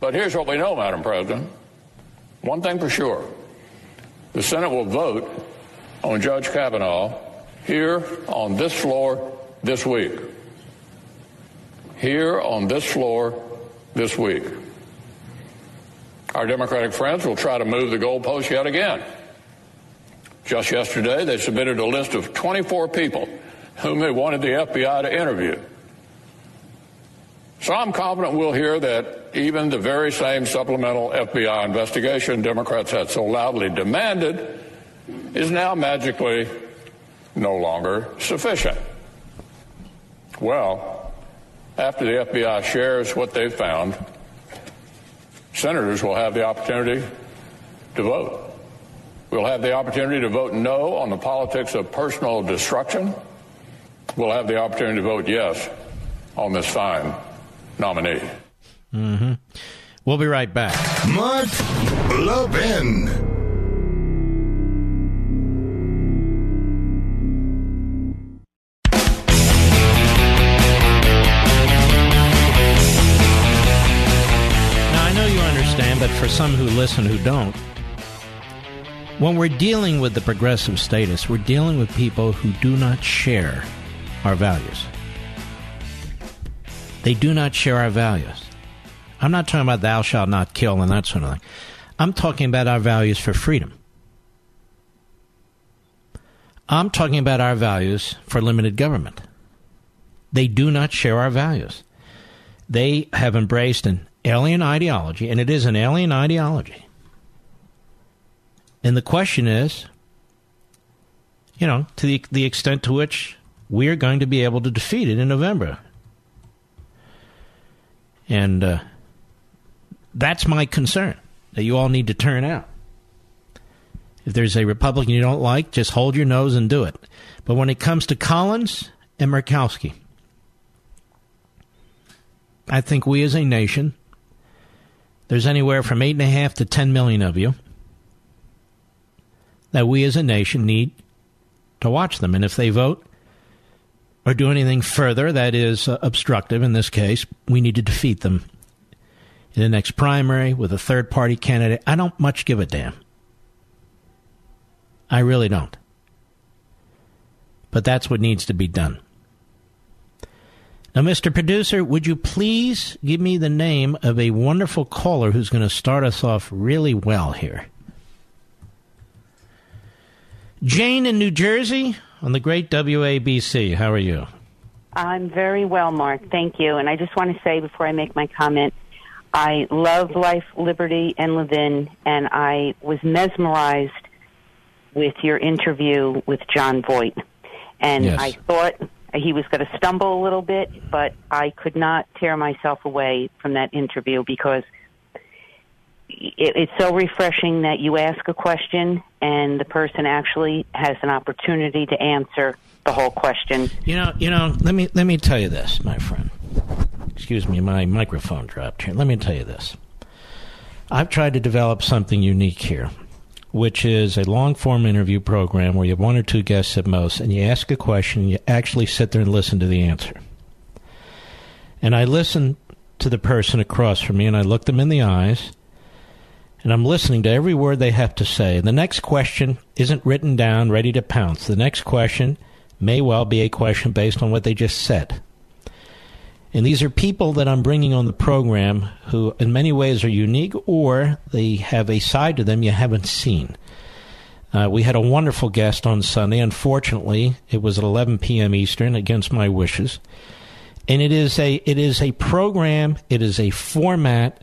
But here's what we know, Madam President. One thing for sure. The Senate will vote on Judge Kavanaugh here on this floor this week. Here on this floor this week. Our Democratic friends will try to move the goalposts yet again. Just yesterday, they submitted a list of 24 people whom they wanted the FBI to interview. So I'm confident we'll hear that even the very same supplemental FBI investigation Democrats had so loudly demanded is now magically no longer sufficient. Well, after the FBI shares what they've found, senators will have the opportunity to vote. We'll have the opportunity to vote no on the politics of personal destruction. We'll have the opportunity to vote yes on this fine nominee. Mm-hmm. We'll be right back. Mark Levin. understand, but for some who listen who don't, when we're dealing with the progressive status, we're dealing with people who do not share our values. They do not share our values. I'm not talking about thou shalt not kill and that sort of thing. I'm talking about our values for freedom. I'm talking about our values for limited government. They do not share our values. They have embraced an alien ideology, and it is an alien ideology. And the question is, you know, to the extent to which we are going to be able to defeat it in November. And that's my concern, that you all need to turn out. If there's a Republican you don't like, just hold your nose and do it. But when it comes to Collins and Murkowski, I think we as a nation, there's anywhere from 8.5 to 10 million of you, that we as a nation need to watch them. And if they vote or do anything further that is obstructive, in this case, we need to defeat them in the next primary with a third-party candidate. I don't much give a damn. I really don't. But that's what needs to be done. Now, Mr. Producer, would you please give me the name of a wonderful caller who's going to start us off really well here? Jane in New Jersey on the great WABC. How are you? I'm very well, Mark. Thank you. And I just want to say before I make my comment, I love Life, Liberty, and Levin, and I was mesmerized with your interview with John Voight. And yes. I thought he was going to stumble a little bit, but I could not tear myself away from that interview because it's so refreshing that you ask a question and the person actually has an opportunity to answer the whole question. You know. Let me tell you this, my friend. Excuse me, my microphone dropped here. Let me tell you this. I've tried to develop something unique here, which is a long-form interview program where you have one or two guests at most, and you ask a question, and you actually sit there and listen to the answer. And I listen to the person across from me, and I look them in the eyes, and I'm listening to every word they have to say. And the next question isn't written down, ready to pounce. The next question may well be a question based on what they just said. And these are people that I'm bringing on the program who in many ways are unique, or they have a side to them you haven't seen. We had a wonderful guest on Sunday. Unfortunately, it was at 11 p.m. Eastern, against my wishes. And it is a program, it is a format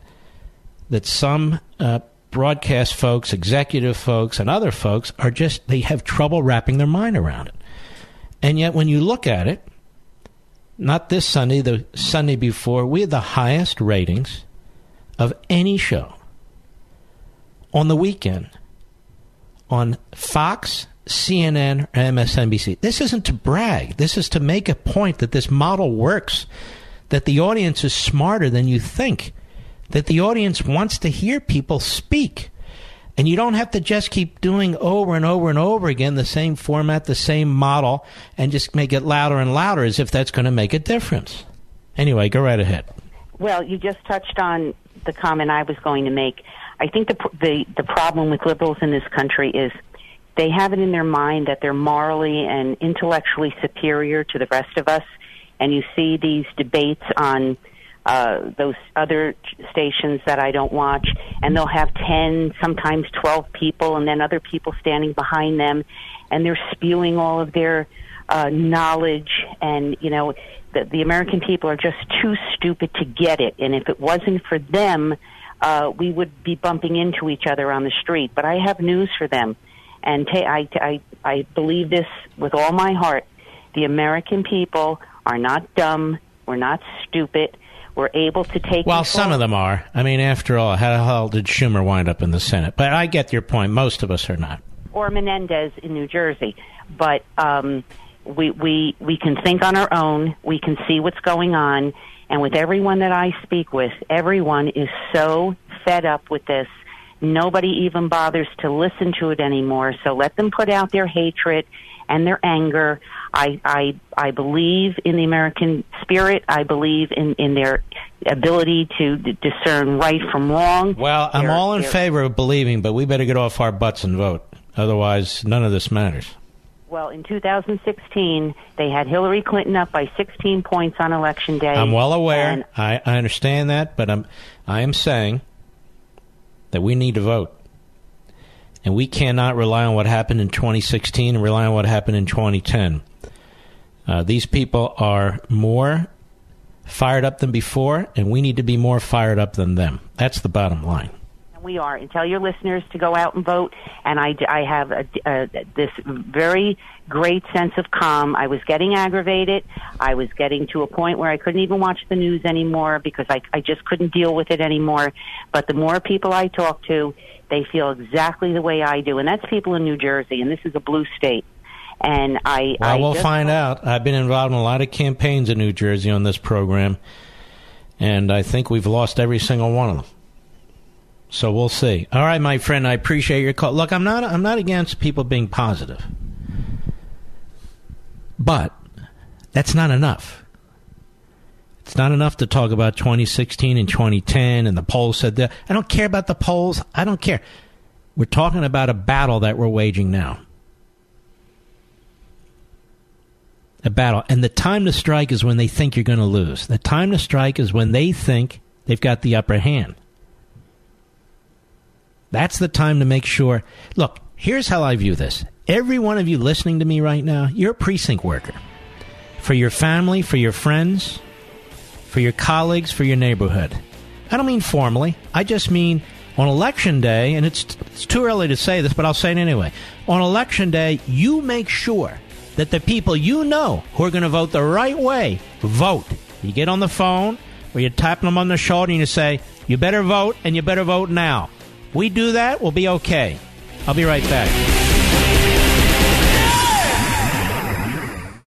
that some broadcast folks, executive folks, and other folks are just, they have trouble wrapping their mind around it. And yet when you look at it, not this Sunday, the Sunday before, we had the highest ratings of any show on the weekend on Fox, CNN, or MSNBC. This isn't to brag. This is to make a point that this model works, that the audience is smarter than you think, that the audience wants to hear people speak. And you don't have to just keep doing over and over and over again the same format, the same model, and just make it louder and louder as if that's going to make a difference. Anyway, go right ahead. Well, you just touched on the comment I was going to make. I think the problem with liberals in this country is they have it in their mind that they're morally and intellectually superior to the rest of us. And you see these debates on those other stations that I don't watch, and they'll have 10, sometimes 12 people, and then other people standing behind them, and they're spewing all of their knowledge, and, you know, the American people are just too stupid to get it, and if it wasn't for them, we would be bumping into each other on the street. But I have news for them, and I believe this with all my heart. The American people are not dumb, we're not stupid. We're able to take... Well, some of them are. I mean, after all, how the hell did Schumer wind up in the Senate? But I get your point. Most of us are not. Or Menendez in New Jersey. But we can think on our own. We can see what's going on. And with everyone that I speak with, everyone is so fed up with this. Nobody even bothers to listen to it anymore. So let them put out their hatred and their anger. I believe in the American spirit. I believe in their ability to discern right from wrong. Well, I'm all in favor of believing, but we better get off our butts and vote. Otherwise, none of this matters. Well, in 2016, they had Hillary Clinton up by 16 points on Election Day. I'm well aware. I understand that, but I am saying that we need to vote. And we cannot rely on what happened in 2016 and rely on what happened in 2010. These people are more fired up than before, and we need to be more fired up than them. That's the bottom line. We are. And tell your listeners to go out and vote. And I have this very great sense of calm. I was getting aggravated. I was getting to a point where I couldn't even watch the news anymore because I just couldn't deal with it anymore. But the more people I talk to, they feel exactly the way I do. And that's people in New Jersey. And this is a blue state. And I will find out. I've been involved in a lot of campaigns in New Jersey on this program. And I think we've lost every single one of them. So we'll see. All right, my friend, I appreciate your call. Look, I'm not against people being positive. But that's not enough. It's not enough to talk about 2016 and 2010 and the polls said that. I don't care about the polls. I don't care. We're talking about a battle that we're waging now. A battle. And the time to strike is when they think you're going to lose. The time to strike is when they think they've got the upper hand. That's the time to make sure. Look, here's how I view this. Every one of you listening to me right now, you're a precinct worker. For your family, for your friends, for your colleagues, for your neighborhood. I don't mean formally. I just mean on Election Day, and it's too early to say this, but I'll say it anyway. On Election Day, you make sure that the people you know who are going to vote the right way, vote. You get on the phone or you tap them on the shoulder and you say, you better vote and you better vote now. We do that, we'll be okay. I'll be right back.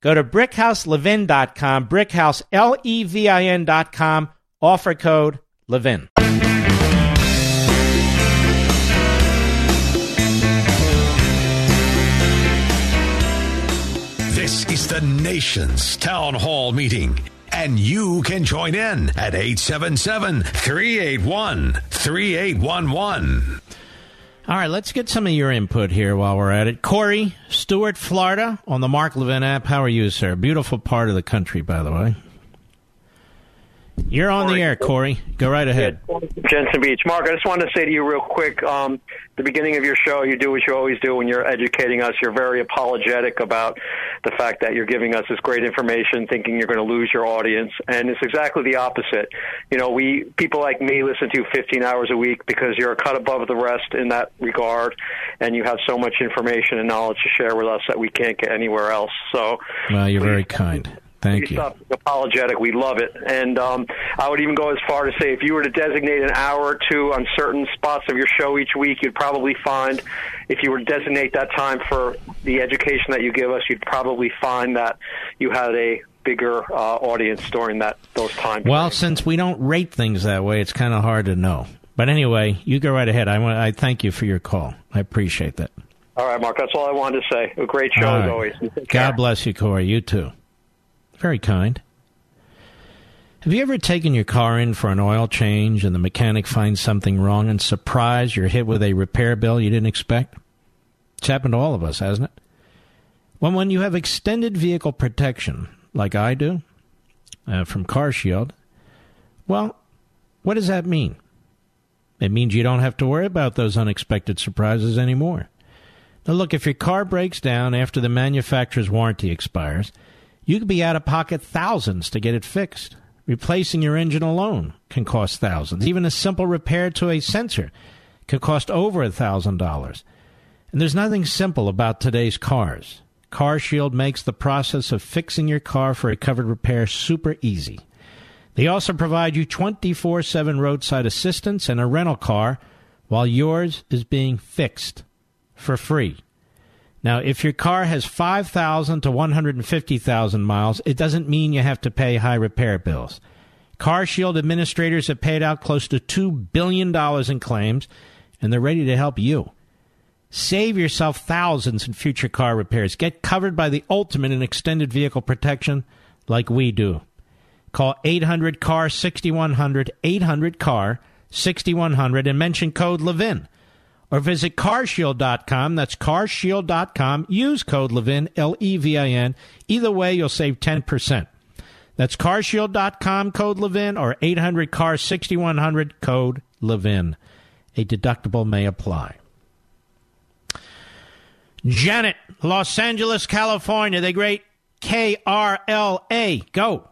Go to BrickHouseLevin.com, BrickHouse, L-E-V-I-N.com, offer code LEVIN. This is the nation's town hall meeting. And you can join in at 877-381-3811. All right, let's get some of your input here while we're at it. Corey, Stewart, Florida, on the Mark Levin app. How are you, sir? Beautiful part of the country, by the way. You're on the air, Corey. Go right ahead. Jensen Beach. Mark, I just wanted to say to you real quick, the beginning of your show, you do what you always do when you're educating us. You're very apologetic about the fact that you're giving us this great information, thinking you're going to lose your audience. And it's exactly the opposite. You know, people like me listen to 15 hours a week because you're a cut above the rest in that regard. And you have so much information and knowledge to share with us that we can't get anywhere else. So, well, you're very kind. Thank you. Apologetic. We love it. And I would even go as far to say if you were to designate an hour or two on certain spots of your show each week, you'd probably find, if you were to designate that time for the education that you give us, you'd probably find that you had a bigger audience during those times. Well, since we don't rate things that way, it's kind of hard to know. But anyway, you go right ahead. I thank you for your call. I appreciate that. All right, Mark. That's all I wanted to say. A great show as always. God bless you, Corey. You too. Very kind. Have you ever taken your car in for an oil change and the mechanic finds something wrong and surprise, you're hit with a repair bill you didn't expect? It's happened to all of us, hasn't it? Well, when you have extended vehicle protection, like I do, from CarShield, Well, what does that mean? It means you don't have to worry about those unexpected surprises anymore. Now, look, if your car breaks down after the manufacturer's warranty expires, you could be out of pocket thousands to get it fixed. Replacing your engine alone can cost thousands. Even a simple repair to a sensor can cost over $1,000. And there's nothing simple about today's cars. CarShield makes the process of fixing your car for a covered repair super easy. They also provide you 24/7 roadside assistance and a rental car while yours is being fixed for free. Now, if your car has 5,000 to 150,000 miles, it doesn't mean you have to pay high repair bills. CarShield administrators have paid out close to $2 billion in claims, and they're ready to help you. Save yourself thousands in future car repairs. Get covered by the ultimate in extended vehicle protection like we do. Call 800-CAR-6100, 800-CAR-6100, and mention code Levin. Or visit CarShield.com. That's CarShield.com. Use code Levin, L-E-V-I-N. Either way, you'll save 10%. That's CarShield.com, code Levin, or 800-CAR-6100, code Levin. A deductible may apply. Janet, Los Angeles, California, the great KRLA. Go.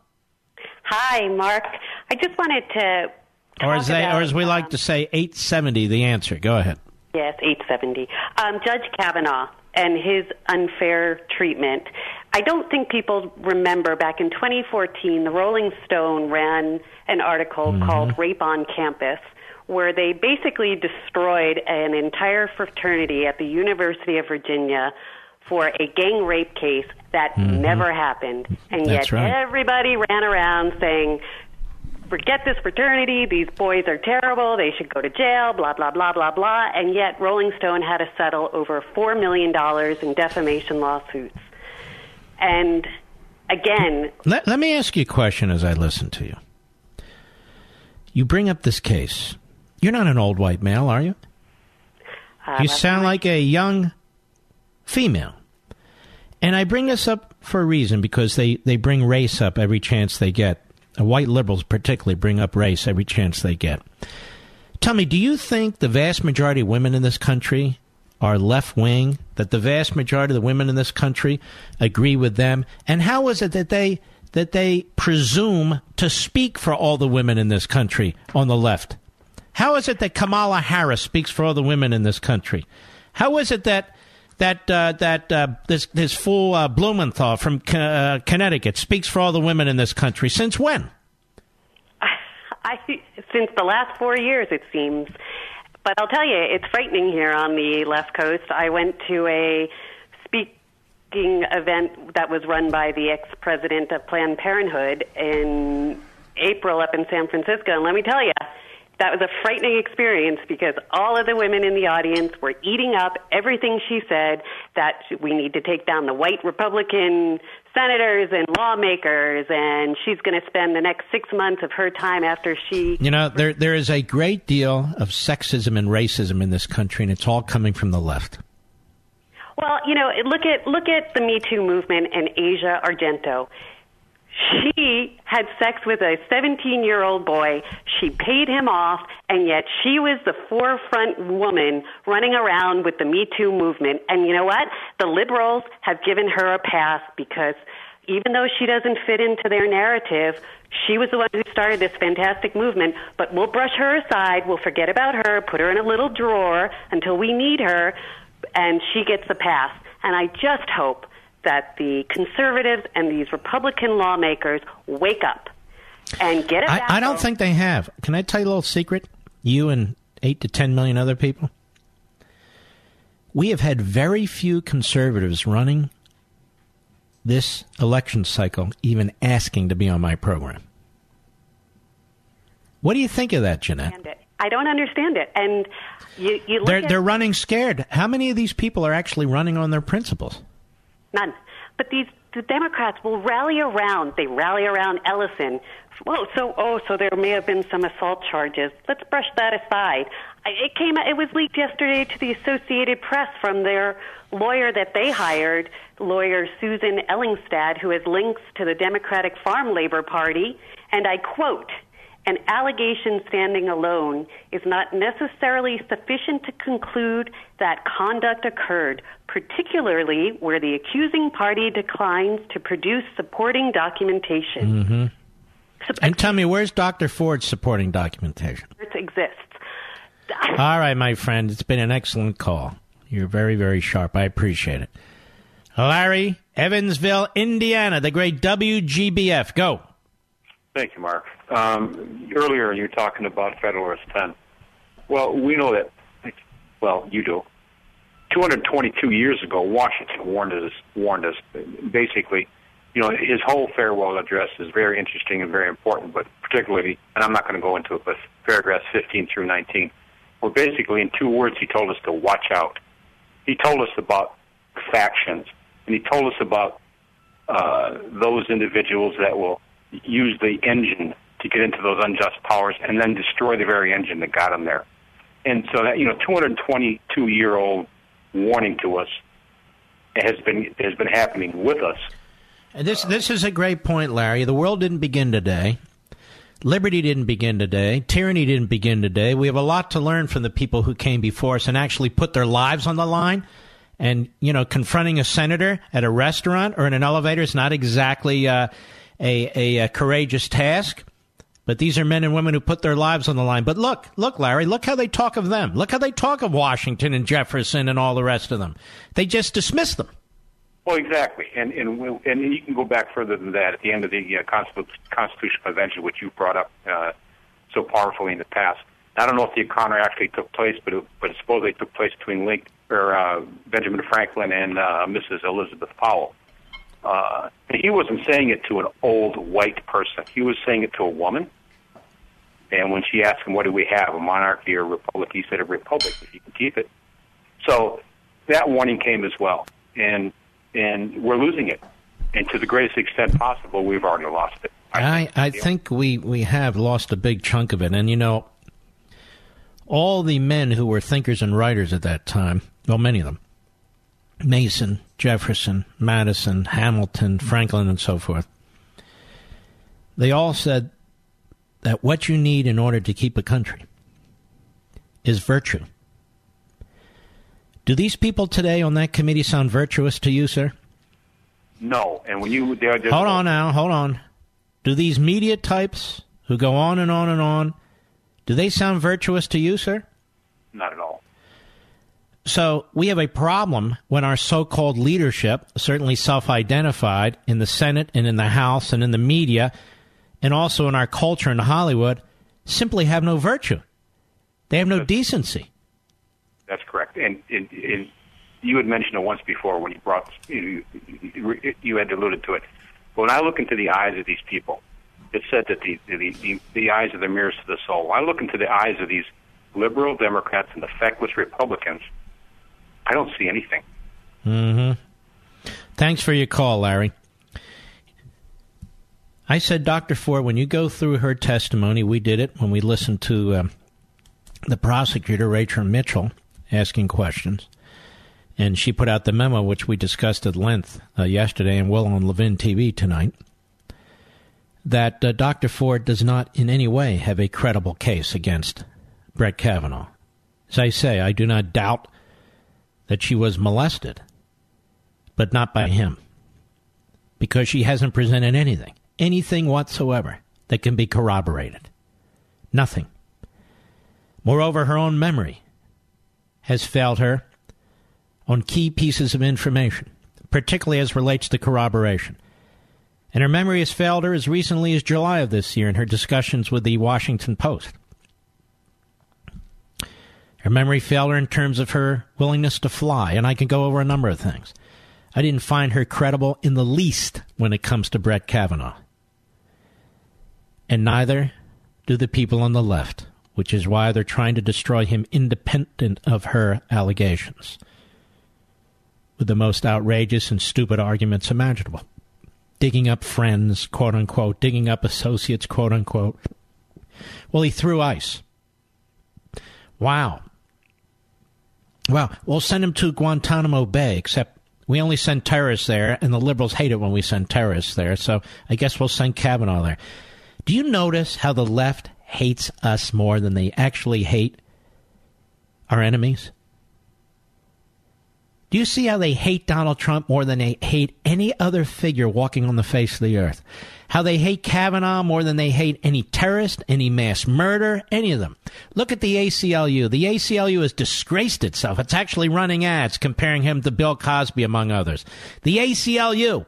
Hi, Mark. I just wanted to talk about, or as we like to say, 870, the answer. Go ahead. Yes, 870. Judge Kavanaugh and his unfair treatment. I don't think people remember back in 2014, the Rolling Stone ran an article called Rape on Campus, where they basically destroyed an entire fraternity at the University of Virginia for a gang rape case that never happened. And that's yet everybody ran around saying, forget this fraternity, these boys are terrible, they should go to jail, blah, blah, blah, blah, blah. And yet Rolling Stone had to settle over $4 million in defamation lawsuits. And again... Let me ask you a question as I listen to you. You bring up this case. You're not an old white male, are you? You sound like a young female. And I bring this up for a reason, because they bring race up every chance they get. White liberals particularly bring up race every chance they get. Tell me, do you think the vast majority of women in this country are left-wing, that the vast majority of the women in this country agree with them? And how is it that they presume to speak for all the women in this country on the left? How is it that Kamala Harris speaks for all the women in this country? How is it that this fool Blumenthal from Connecticut speaks for all the women in this country? Since when? Since the last 4 years, it seems. But I'll tell you, it's frightening here on the left coast. I went to a speaking event that was run by the ex-president of Planned Parenthood in April up in San Francisco, and let me tell you, that was a frightening experience because all of the women in the audience were eating up everything she said, that we need to take down the white Republican senators and lawmakers, and she's going to spend the next 6 months of her time after she... You know, there is a great deal of sexism and racism in this country, and it's all coming from the left. Well, you know, look at the Me Too movement and Asia Argento. She had sex with a 17-year-old boy. She paid him off, and yet she was the forefront woman running around with the Me Too movement. And you know what? The liberals have given her a pass because even though she doesn't fit into their narrative, she was the one who started this fantastic movement. But we'll brush her aside. We'll forget about her, put her in a little drawer until we need her, and she gets a pass. And I just hope that the conservatives and these Republican lawmakers wake up and get it back. I don't think they have. Can I tell you a little secret? You and 8 to 10 million other people? We have had very few conservatives running this election cycle even asking to be on my program. What do you think of that, Jeanette? I don't understand it. And you look they're running scared. How many of these people are actually running on their principles? None. But the Democrats will rally around. They rally around Ellison. So there may have been some assault charges. Let's brush that aside. It was leaked yesterday to the Associated Press from their lawyer that they hired, lawyer Susan Ellingstad, who has links to the Democratic Farm Labor Party. And I quote, An allegation standing alone is not necessarily sufficient to conclude that conduct occurred, particularly where the accusing party declines to produce supporting documentation. Mm-hmm. And tell me, where's Dr. Ford's supporting documentation? It exists. All right, my friend. It's been an excellent call. You're very, very sharp. I appreciate it. Larry, Evansville, Indiana, the great WGBF. Go. Thank you, Mark. Earlier, you were talking about Federalist 10. Well, we know that, well, you do. 222 years ago, Washington warned us, basically, you know, his whole farewell address is very interesting and very important, but particularly, and I'm not going to go into it, but paragraphs 15 through 19, well, basically, in two words, he told us to watch out. He told us about factions, and he told us about those individuals that will use the engine to get into those unjust powers and then destroy the very engine that got them there. And so that, you know, 222-year-old warning to us has been happening with us. And this is a great point, Larry. The world didn't begin today. Liberty didn't begin today. Tyranny didn't begin today. We have a lot to learn from the people who came before us and actually put their lives on the line. And, you know, confronting a senator at a restaurant or in an elevator is not exactly a courageous task. But these are men and women who put their lives on the line. But look, Larry, look how they talk of them. Look how they talk of Washington and Jefferson and all the rest of them. They just dismiss them. Well, exactly. And you can go back further than that. At the end of the Constitutional Convention, which you brought up so powerfully in the past, I don't know if the encounter actually took place, but it supposedly took place between Benjamin Franklin and Mrs. Elizabeth Powell. And he wasn't saying it to an old white person. He was saying it to a woman. And when she asked him, what do we have, a monarchy or a republic, he said a republic, if you can keep it. So that warning came as well. And we're losing it. And to the greatest extent possible, we've already lost it. I think we have lost a big chunk of it. And, you know, all the men who were thinkers and writers at that time, well, many of them, Mason, Jefferson, Madison, Hamilton, Franklin, and so forth, they all said that what you need in order to keep a country is virtue. Do these people today on that committee sound virtuous to you, sir? No. And when you they are just Hold on. Do these media types who go on and on and on, do they sound virtuous to you, sir? Not at all. So we have a problem when our so-called leadership, certainly self-identified in the Senate and in the House and in the media, and also in our culture in Hollywood, simply have no virtue. They have no decency. That's correct. And you had mentioned it once before when you had alluded to it. But when I look into the eyes of these people, it's said that the eyes are the mirrors to the soul. When I look into the eyes of these liberal Democrats and the feckless Republicans, I don't see anything. Mm-hmm. Thanks for your call, Larry. I said, Dr. Ford, when you go through her testimony, we did it when we listened to the prosecutor, Rachel Mitchell, asking questions. And she put out the memo, which we discussed at length yesterday and will on Levin TV tonight, that Dr. Ford does not in any way have a credible case against Brett Kavanaugh. As I say, I do not doubt that she was molested, but not by him, because she hasn't presented anything whatsoever that can be corroborated. Nothing. Moreover, her own memory has failed her on key pieces of information, particularly as relates to corroboration. And her memory has failed her as recently as July of this year in her discussions with the Washington Post. Her memory failed her in terms of her willingness to fly, and I can go over a number of things. I didn't find her credible in the least when it comes to Brett Kavanaugh. And neither do the people on the left, which is why they're trying to destroy him independent of her allegations, with the most outrageous and stupid arguments imaginable. Digging up friends, quote-unquote, digging up associates, quote-unquote. Well, he threw ice. Wow. Well, we'll send him to Guantanamo Bay, except we only send terrorists there, and the liberals hate it when we send terrorists there, so I guess we'll send Kavanaugh there. Do you notice how the left hates us more than they actually hate our enemies? Do you see how they hate Donald Trump more than they hate any other figure walking on the face of the earth? How they hate Kavanaugh more than they hate any terrorist, any mass murder, any of them. Look at the ACLU. The ACLU has disgraced itself. It's actually running ads comparing him to Bill Cosby, among others. The ACLU,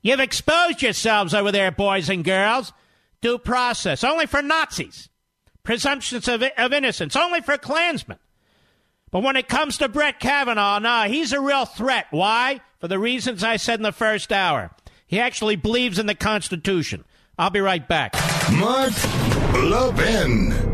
you've exposed yourselves over there, boys and girls. Due process, only for Nazis. Presumptions of innocence, only for Klansmen. But when it comes to Brett Kavanaugh, nah, he's a real threat. Why? For the reasons I said in the first hour. He actually believes in the Constitution. I'll be right back. Mark Levin.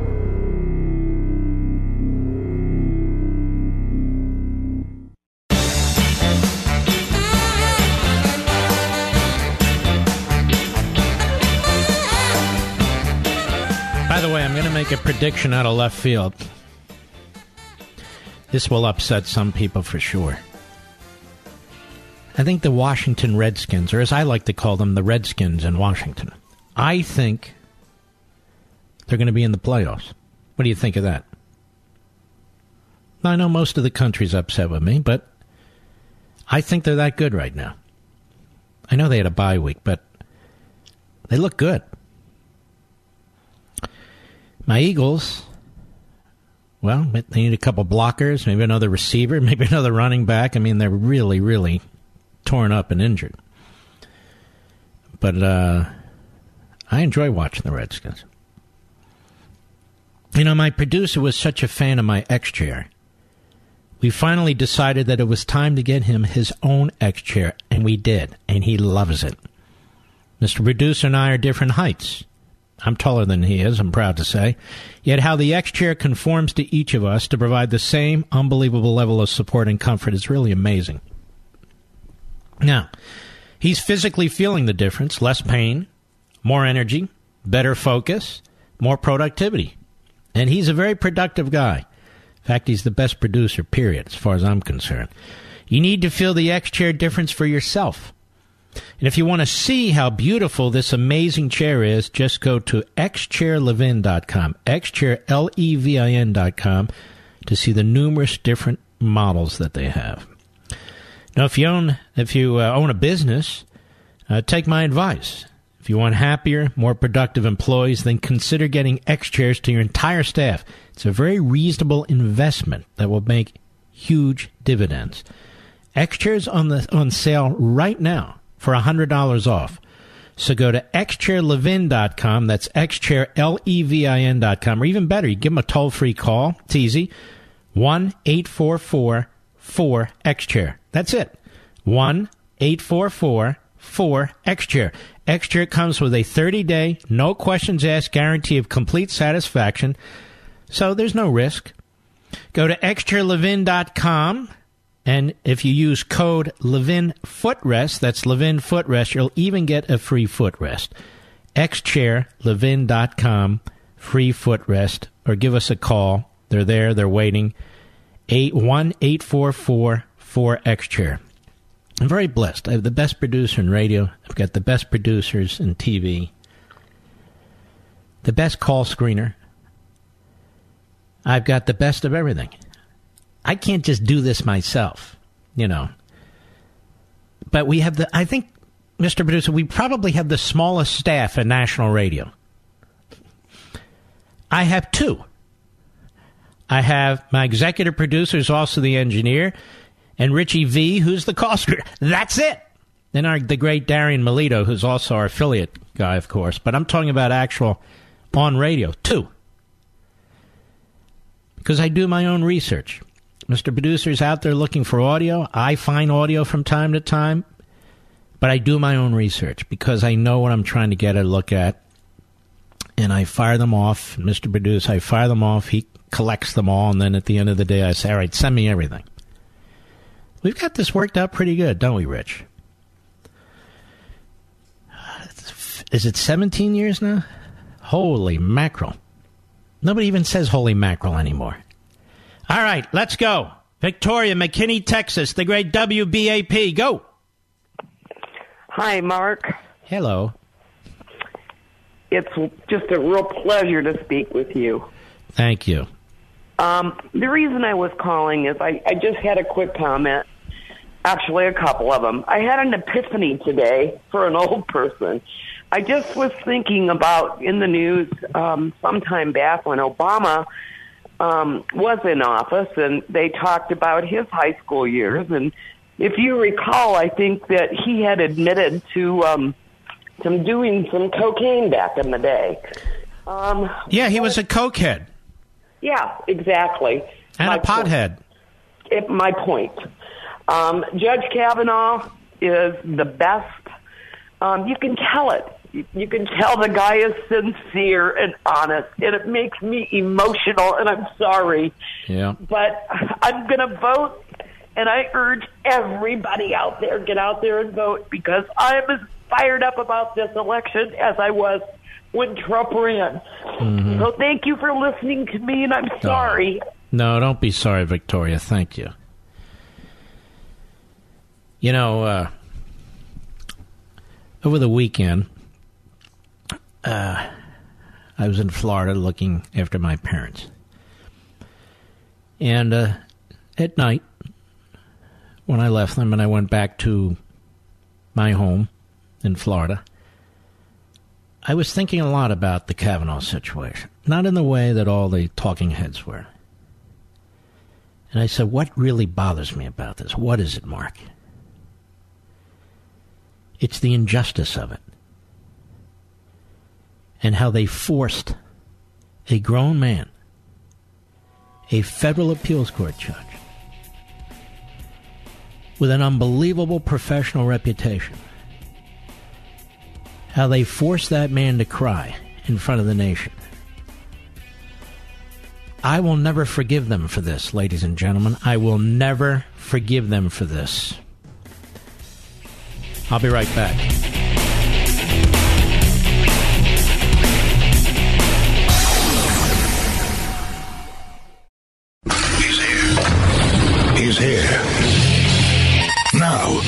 By the way, I'm going to make a prediction out of left field. This will upset some people for sure. I think the Washington Redskins, or as I like to call them, the Redskins in Washington, I think they're going to be in the playoffs. What do you think of that? Now, I know most of the country's upset with me, but I think they're that good right now. I know they had a bye week, but they look good. My Eagles... Well, they need a couple blockers, maybe another receiver, maybe another running back. I mean, they're really, really torn up and injured. But I enjoy watching the Redskins. You know, my producer was such a fan of my X Chair. We finally decided that it was time to get him his own X Chair, and we did, and he loves it. Mr. Producer and I are different heights. I'm taller than he is, I'm proud to say. Yet how the X Chair conforms to each of us to provide the same unbelievable level of support and comfort is really amazing. Now, he's physically feeling the difference. Less pain, more energy, better focus, more productivity. And he's a very productive guy. In fact, he's the best producer, period, as far as I'm concerned. You need to feel the X Chair difference for yourself. And if you want to see how beautiful this amazing chair is, just go to xchairlevin.com, xchairlevin.com, to see the numerous different models that they have. Now, if you own a business, take my advice. If you want happier, more productive employees, then consider getting X Chairs to your entire staff. It's a very reasonable investment that will make huge dividends. X Chairs on sale right now for $100 off. So go to xchairlevin.com. That's xchairlevin.com. Or even better, you give them a toll-free call. It's easy. 1-844-4-XChair. That's it. 1-844-4-XChair. X-Chair comes with a 30-day, no-questions-asked guarantee of complete satisfaction. So there's no risk. Go to xchairlevin.com. And if you use code LevinFootrest, that's LevinFootrest, you'll even get a free footrest. XChairLevin.com, free footrest, or give us a call. They're there, they're waiting. 1-844-4XChair. I'm very blessed. I have the best producer in radio. I've got the best producers in TV. The best call screener. I've got the best of everything. I can't just do this myself, you know. But we have I think, Mr. Producer, we probably have the smallest staff at national radio. I have two. I have my executive producer, who's also the engineer, and Richie V, who's the call screener. That's it. Then the great Darian Melito, who's also our affiliate guy, of course. But I'm talking about actual on radio, two. Because I do my own research. Mr. Producer's out there looking for audio. I find audio from time to time, but I do my own research because I know what I'm trying to get a look at, and I fire them off. Mr. Producer, I fire them off. He collects them all, and then at the end of the day, I say, all right, send me everything. We've got this worked out pretty good, don't we, Rich? Is it 17 years now? Holy mackerel. Nobody even says holy mackerel anymore. All right, let's go. Victoria, McKinney, Texas, the great WBAP. Go. Hi, Mark. Hello. It's just a real pleasure to speak with you. Thank you. The reason I was calling is I just had a quick comment, actually a couple of them. I had an epiphany today for an old person. I just was thinking about in the news sometime back when Obama was in office, and they talked about his high school years. And if you recall, I think that he had admitted to doing some cocaine back in the day. Yeah, he was a cokehead. Yeah, exactly. And my pothead. My point. Judge Kavanaugh is the best. You can tell it. You can tell the guy is sincere and honest, and it makes me emotional, and I'm sorry. Yeah. But I'm going to vote, and I urge everybody out there, get out there and vote, because I'm as fired up about this election as I was when Trump ran. Mm-hmm. So thank you for listening to me, and I'm sorry. No, don't be sorry, Victoria. Thank you. You know, over the weekend, I was in Florida looking after my parents. And at night, when I left them and I went back to my home in Florida, I was thinking a lot about the Kavanaugh situation. Not in the way that all the talking heads were. And I said, what really bothers me about this? What is it, Mark? It's the injustice of it and how they forced a grown man, a federal appeals court judge, with an unbelievable professional reputation, how they forced that man to cry in front of the nation. I will never forgive them for this, ladies and gentlemen. I will never forgive them for this. I'll be right back. He's here. He's here. Now,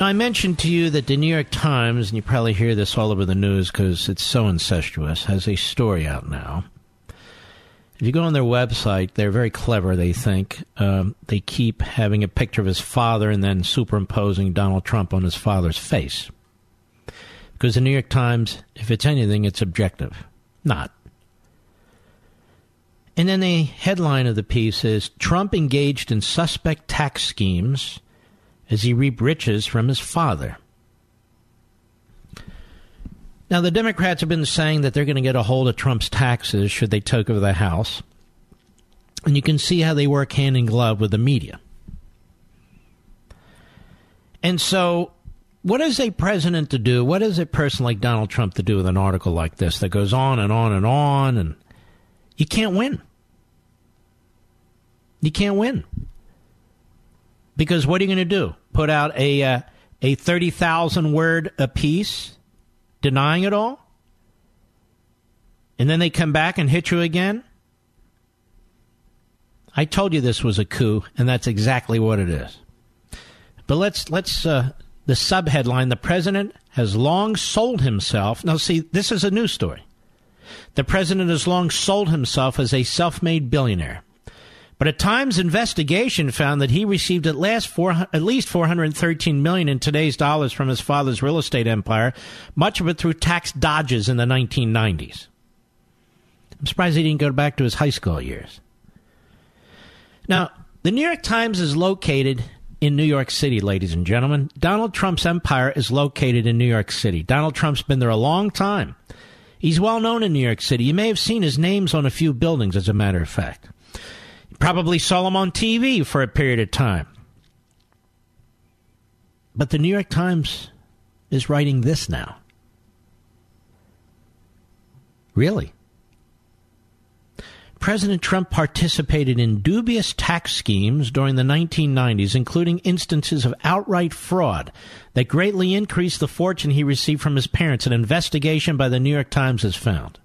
Now, I mentioned to you that the New York Times, and you probably hear this all over the news because it's so incestuous, has a story out now. If you go on their website, they're very clever, they think. They keep having a picture of his father and then superimposing Donald Trump on his father's face. Because the New York Times, if it's anything, it's objective. Not. And then the headline of the piece is, Trump engaged in suspect tax schemes as he reaped riches from his father. Now, the Democrats have been saying that they're going to get a hold of Trump's taxes should they take over the House. And you can see how they work hand in glove with the media. And so, what is a president to do? What is a person like Donald Trump to do with an article like this that goes on and on and on? And you can't win. You can't win. Because what are you going to do? Put out a 30,000-word piece denying it all? And then they come back and hit you again? I told you this was a coup, and that's exactly what it is. But let's the subheadline, the president has long sold himself. Now, see, this is a news story. The president has long sold himself as a self-made billionaire. But a Times investigation found that he received at least $413 million in today's dollars from his father's real estate empire, much of it through tax dodges in the 1990s. I'm surprised he didn't go back to his high school years. Now, the New York Times is located in New York City, ladies and gentlemen. Donald Trump's empire is located in New York City. Donald Trump's been there a long time. He's well known in New York City. You may have seen his names on a few buildings, as a matter of fact. You probably saw him on TV for a period of time. But the New York Times is writing this now. Really? President Trump participated in dubious tax schemes during the 1990s, including instances of outright fraud that greatly increased the fortune he received from his parents, an investigation by the New York Times has found.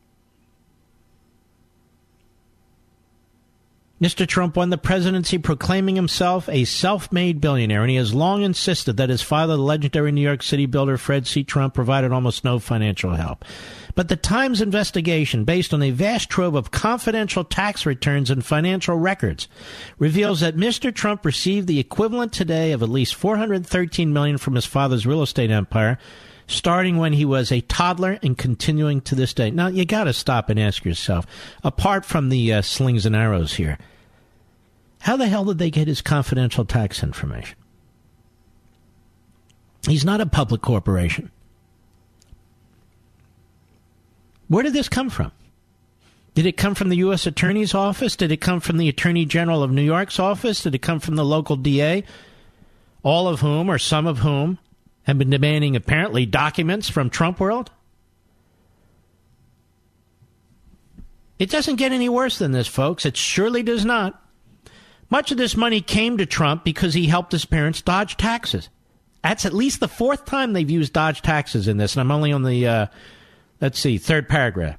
Mr. Trump won the presidency proclaiming himself a self-made billionaire, and he has long insisted that his father, the legendary New York City builder Fred C. Trump, provided almost no financial help. But the Times investigation, based on a vast trove of confidential tax returns and financial records, reveals that Mr. Trump received the equivalent today of at least $413 million from his father's real estate empire, starting when he was a toddler and continuing to this day. Now, you got to stop and ask yourself, apart from the slings and arrows here, how the hell did they get his confidential tax information? He's not a public corporation. Where did this come from? Did it come from the U.S. Attorney's Office? Did it come from the Attorney General of New York's office? Did it come from the local DA? All of whom, or some of whom, have been demanding, apparently, documents from Trump world? It doesn't get any worse than this, folks. It surely does not. Much of this money came to Trump because he helped his parents dodge taxes. That's at least the fourth time they've used dodge taxes in this, and I'm only on the, third paragraph.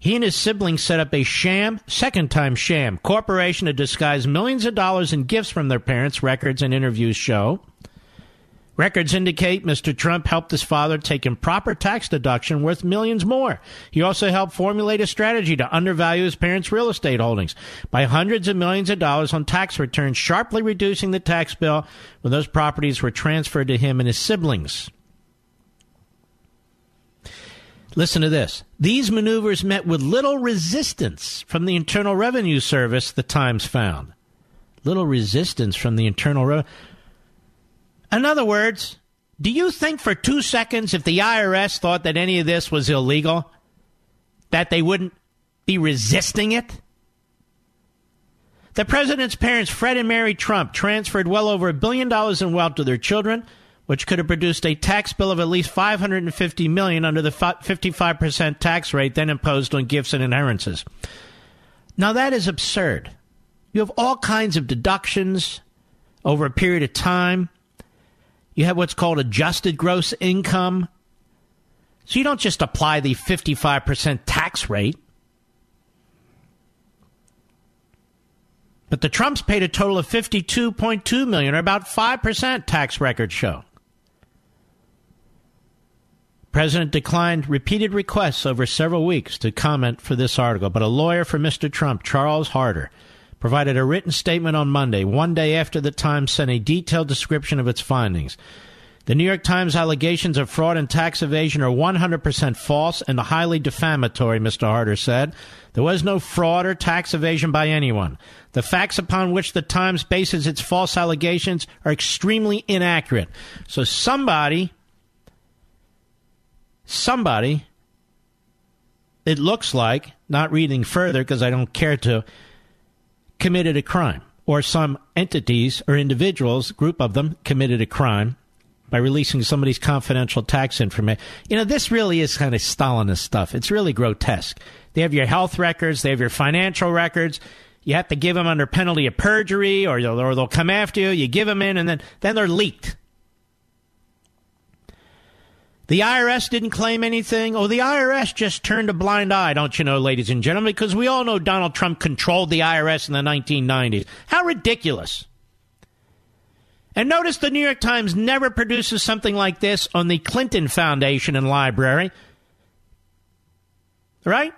He and his siblings set up a second-time sham, corporation to disguise millions of dollars in gifts from their parents, records and interviews show. Records indicate Mr. Trump helped his father take improper tax deduction worth millions more. He also helped formulate a strategy to undervalue his parents' real estate holdings by hundreds of millions of dollars on tax returns, sharply reducing the tax bill when those properties were transferred to him and his siblings. Listen to this. These maneuvers met with little resistance from the Internal Revenue Service, the Times found. Little resistance from the Internal Revenue Service. In other words, do you think for 2 seconds if the IRS thought that any of this was illegal, that they wouldn't be resisting it? The president's parents, Fred and Mary Trump, transferred well over $1 billion in wealth to their children, which could have produced a tax bill of at least $550 million under the 55% tax rate then imposed on gifts and inheritances. Now, that is absurd. You have all kinds of deductions over a period of time. You have what's called adjusted gross income. So you don't just apply the 55% tax rate. But the Trumps paid a total of $52.2 million, or about 5% tax record show. President declined repeated requests over several weeks to comment for this article, but a lawyer for Mr. Trump, Charles Harder, provided a written statement on Monday, one day after the Times sent a detailed description of its findings. The New York Times allegations of fraud and tax evasion are 100% false and highly defamatory, Mr. Harder said. There was no fraud or tax evasion by anyone. The facts upon which the Times bases its false allegations are extremely inaccurate. So somebody, it looks like, not reading further because I don't care to, committed a crime, or some entities or individuals, group of them, committed a crime by releasing somebody's confidential tax information. You know, this really is kind of Stalinist stuff. It's really grotesque. They have your health records. They have your financial records. You have to give them under penalty of perjury, or they'll come after you. You give them in, and then they're leaked. The IRS didn't claim anything. Oh, the IRS just turned a blind eye, don't you know, ladies and gentlemen, because we all know Donald Trump controlled the IRS in the 1990s. How ridiculous. And notice the New York Times never produces something like this on the Clinton Foundation and Library. Right?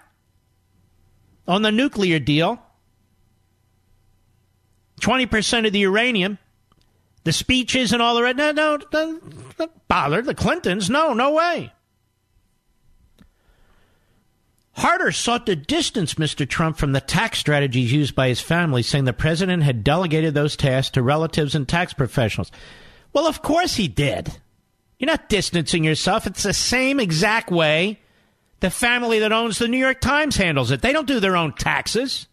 On the nuclear deal. 20% of the uranium. The speeches and all the rest. No, don't bother. The Clintons, no way. Harder sought to distance Mr. Trump from the tax strategies used by his family, saying the president had delegated those tasks to relatives and tax professionals. Well, of course he did. You're not distancing yourself. It's the same exact way the family that owns the New York Times handles it. They don't do their own taxes.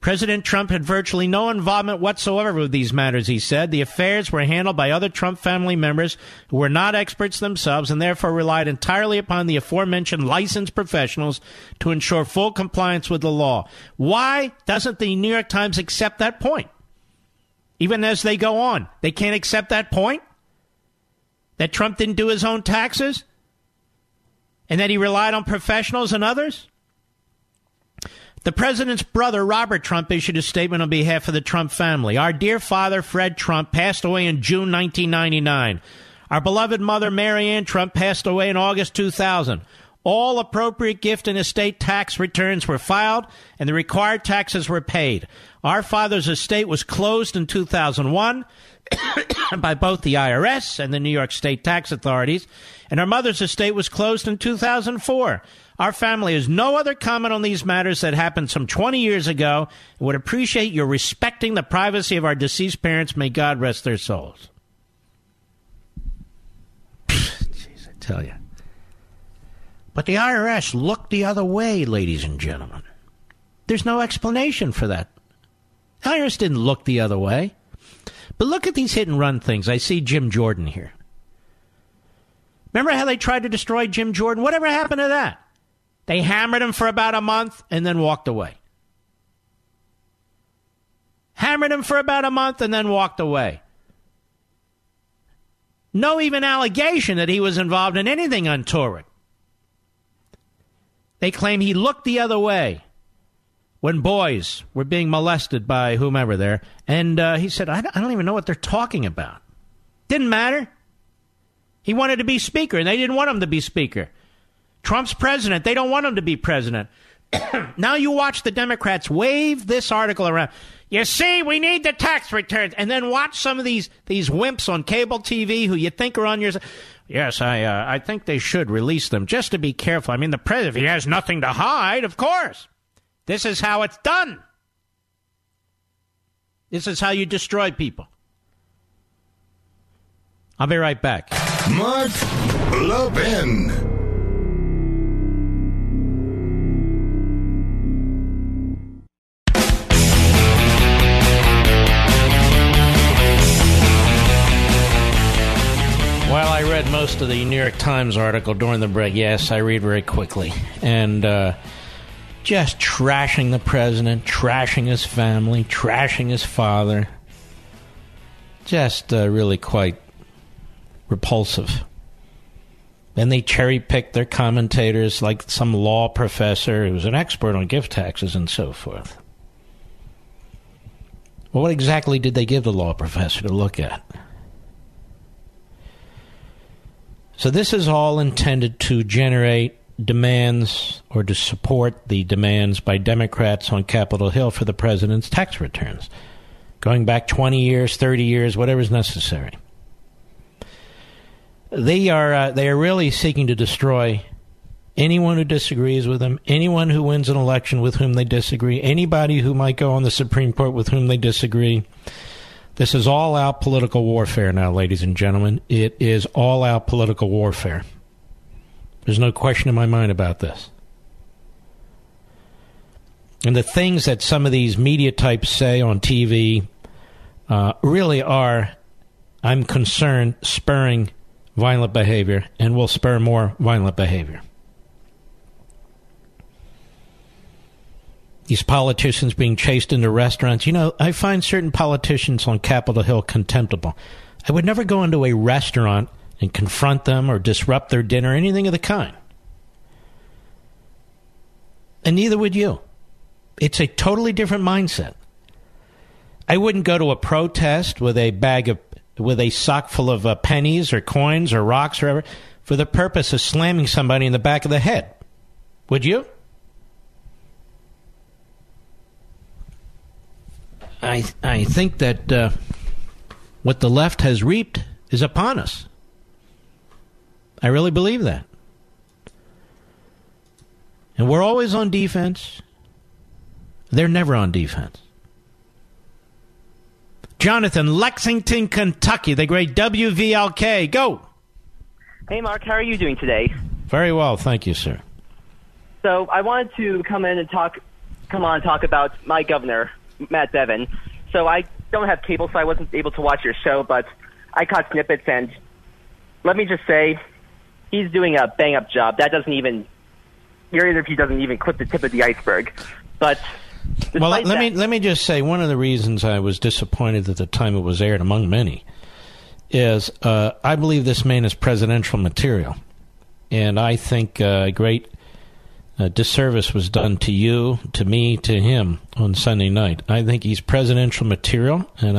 President Trump had virtually no involvement whatsoever with these matters, he said. The affairs were handled by other Trump family members who were not experts themselves and therefore relied entirely upon the aforementioned licensed professionals to ensure full compliance with the law. Why doesn't the New York Times accept that point? Even as they go on, they can't accept that point? That Trump didn't do his own taxes? And that he relied on professionals and others? The president's brother, Robert Trump, issued a statement on behalf of the Trump family. Our dear father, Fred Trump, passed away in June 1999. Our beloved mother, Mary Ann Trump, passed away in August 2000. All appropriate gift and estate tax returns were filed, and the required taxes were paid. Our father's estate was closed in 2001 by both the IRS and the New York State tax authorities, and our mother's estate was closed in 2004. Our family has no other comment on these matters that happened some 20 years ago and would appreciate your respecting the privacy of our deceased parents. May God rest their souls. Jeez, I tell you. But the IRS looked the other way, ladies and gentlemen. There's no explanation for that. The IRS didn't look the other way. But look at these hit-and-run things. I see Jim Jordan here. Remember how they tried to destroy Jim Jordan? Whatever happened to that? They hammered him for about a month and then walked away. Hammered him for about a month and then walked away. No even allegation that he was involved in anything untoward. They claim he looked the other way when boys were being molested by whomever there. And he said, I don't even know what they're talking about. Didn't matter. He wanted to be speaker and they didn't want him to be speaker. Trump's president. They don't want him to be president. Now you watch the Democrats wave this article around. You see, we need the tax returns. And then watch some of these wimps on cable TV who you think are on your side. Yes, I think they should release them just to be careful. I mean, the president, if he has nothing to hide, of course. This is how it's done. This is how you destroy people. I'll be right back. Mark Levin. Well, I read most of the New York Times article during the break. Yes, I read very quickly. And just trashing the president, trashing his family, trashing his father. Just really quite repulsive. Then they cherry-picked their commentators like some law professor who was an expert on gift taxes and so forth. Well, what exactly did they give the law professor to look at? So this is all intended to generate demands or to support the demands by Democrats on Capitol Hill for the president's tax returns, going back 20 years, 30 years, whatever is necessary. They are really seeking to destroy anyone who disagrees with them, anyone who wins an election with whom they disagree, anybody who might go on the Supreme Court with whom they disagree. This is all-out political warfare now, ladies and gentlemen. It is all-out political warfare. There's no question in my mind about this. And the things that some of these media types say on TV really are, I'm concerned, spurring violent behavior and will spur more violent behavior. These politicians being chased into restaurants. You know, I find certain politicians on Capitol Hill contemptible. I would never go into a restaurant and confront them or disrupt their dinner, anything of the kind. And neither would you. It's a totally different mindset. I wouldn't go to a protest with a sock full of pennies or coins or rocks or whatever for the purpose of slamming somebody in the back of the head. Would you? I think that what the left has reaped is upon us. I really believe that. And we're always on defense. They're never on defense. Jonathan, Lexington, Kentucky, the great WVLK. Go. Hey, Mark, how are you doing today? Very well, thank you, sir. So I wanted to come in and talk come on and talk about my governor, Matt Bevin. So I don't have cable, so I wasn't able to watch your show, but I caught snippets, and let me just say, he's doing a bang-up job. That doesn't even – your interview doesn't even clip the tip of the iceberg. But – well, let me just say one of the reasons I was disappointed at the time it was aired, among many, is I believe this man is presidential material. And I think a great disservice was done to you, to me, to him on Sunday night. I think he's presidential material, and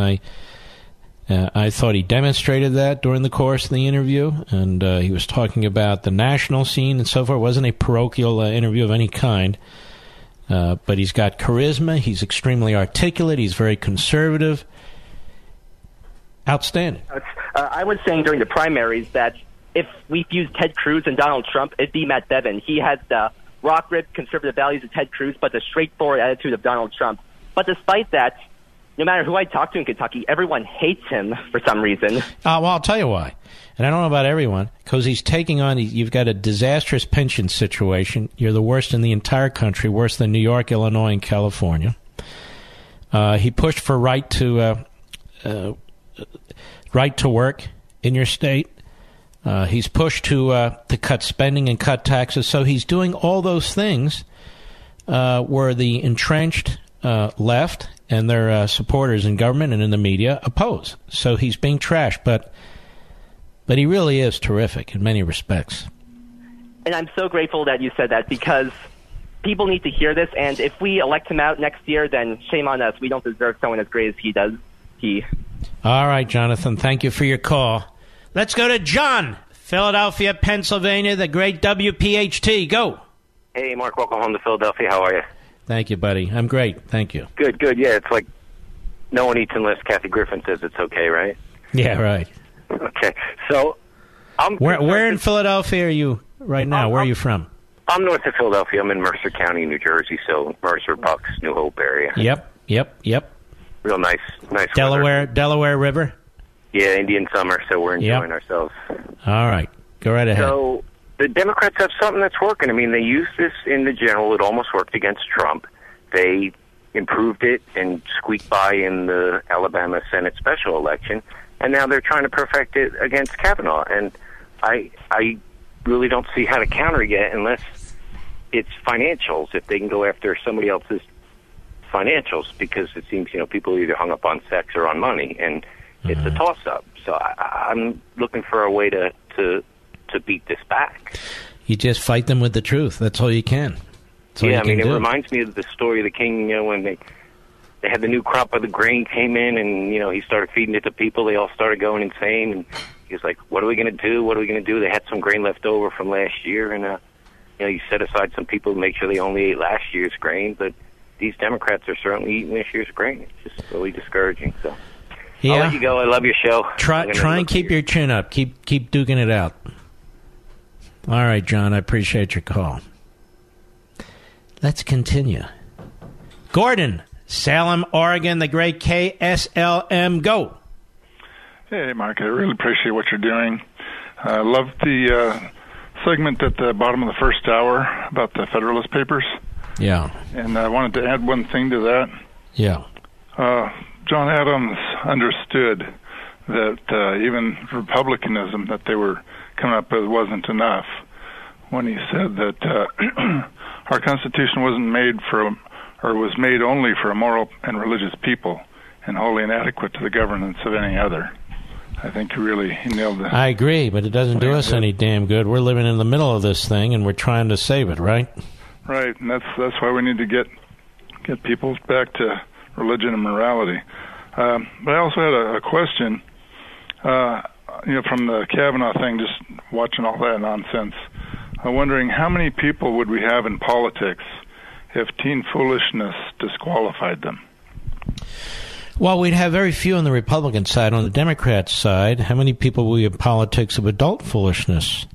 I thought he demonstrated that during the course of the interview, and he was talking about the national scene and so forth. It wasn't a parochial interview of any kind. But he's got charisma. He's extremely articulate. He's very conservative. Outstanding. I was saying during the primaries that if we fused Ted Cruz and Donald Trump, it'd be Matt Bevin. He has the rock-ribbed conservative values of Ted Cruz, but the straightforward attitude of Donald Trump. But despite that, no matter who I talk to in Kentucky, everyone hates him for some reason. Well, I'll tell you why. And I don't know about everyone, because he's taking on, you've got a disastrous pension situation. You're the worst in the entire country, worse than New York, Illinois, and California. He pushed for right to work in your state. He's pushed to cut spending and cut taxes. So he's doing all those things where the entrenched left and their supporters in government and in the media oppose. So he's being trashed, but he really is terrific in many respects. And I'm so grateful that you said that, because people need to hear this, and if we elect him out next year, then shame on us. We don't deserve someone as great as he does. All right, Jonathan, thank you for your call. Let's go to John, Philadelphia, Pennsylvania, the great WPHT. Go. Hey, Mark, welcome home to Philadelphia. How are you? Thank you, buddy. I'm great. Thank you. Good, good. Yeah, it's like no one eats unless Kathy Griffin says it's okay, right? Yeah, right. Okay, so I'm... Where in Philadelphia are you right now? Where are you from? I'm north of Philadelphia. I'm in Mercer County, New Jersey, so Mercer, Bucks, New Hope area. Yep. Real nice weather. Delaware River? Yeah, Indian summer, so we're enjoying ourselves. All right, go right ahead. So the Democrats have something that's working. I mean, they used this in the general. It almost worked against Trump. They improved it and squeaked by in the Alabama Senate special election. And now they're trying to perfect it against Kavanaugh. And I really don't see how to counter yet unless it's financials, if they can go after somebody else's financials, because it seems, you know, people are either hung up on sex or on money, and it's a toss-up. So I'm looking for a way to beat this back. You just fight them with the truth. That's all you can. It reminds me of the story of the king, you know, when they had the new crop of the grain came in, and, you know, he started feeding it to people. They all started going insane. And he was like, what are we going to do? They had some grain left over from last year. And, you know, you set aside some people to make sure they only ate last year's grain. But these Democrats are certainly eating this year's grain. It's just really discouraging. So yeah. I'll let you go. I love your show. Try and keep your chin up. Keep duking it out. All right, John, I appreciate your call. Let's continue. Gordon, Salem, Oregon, the great KSLM. Go. Hey, Mark, I really appreciate what you're doing. I love the segment at the bottom of the first hour about the Federalist Papers. Yeah. And I wanted to add one thing to that. Yeah. John Adams understood that even Republicanism that they were coming up with wasn't enough when he said that our Constitution wasn't made for... or was made only for a moral and religious people and wholly inadequate to the governance of any other. I think you really nailed that. I agree, but it doesn't do us any damn good. We're living in the middle of this thing, and we're trying to save it, right? Right, and that's why we need to get people back to religion and morality. But I also had a question, you know, from the Kavanaugh thing, just watching all that nonsense. I'm wondering how many people would we have in politics if teen foolishness disqualified them? Well, we'd have very few on the Republican side. On the Democrat side, how many people will you have politics of adult foolishness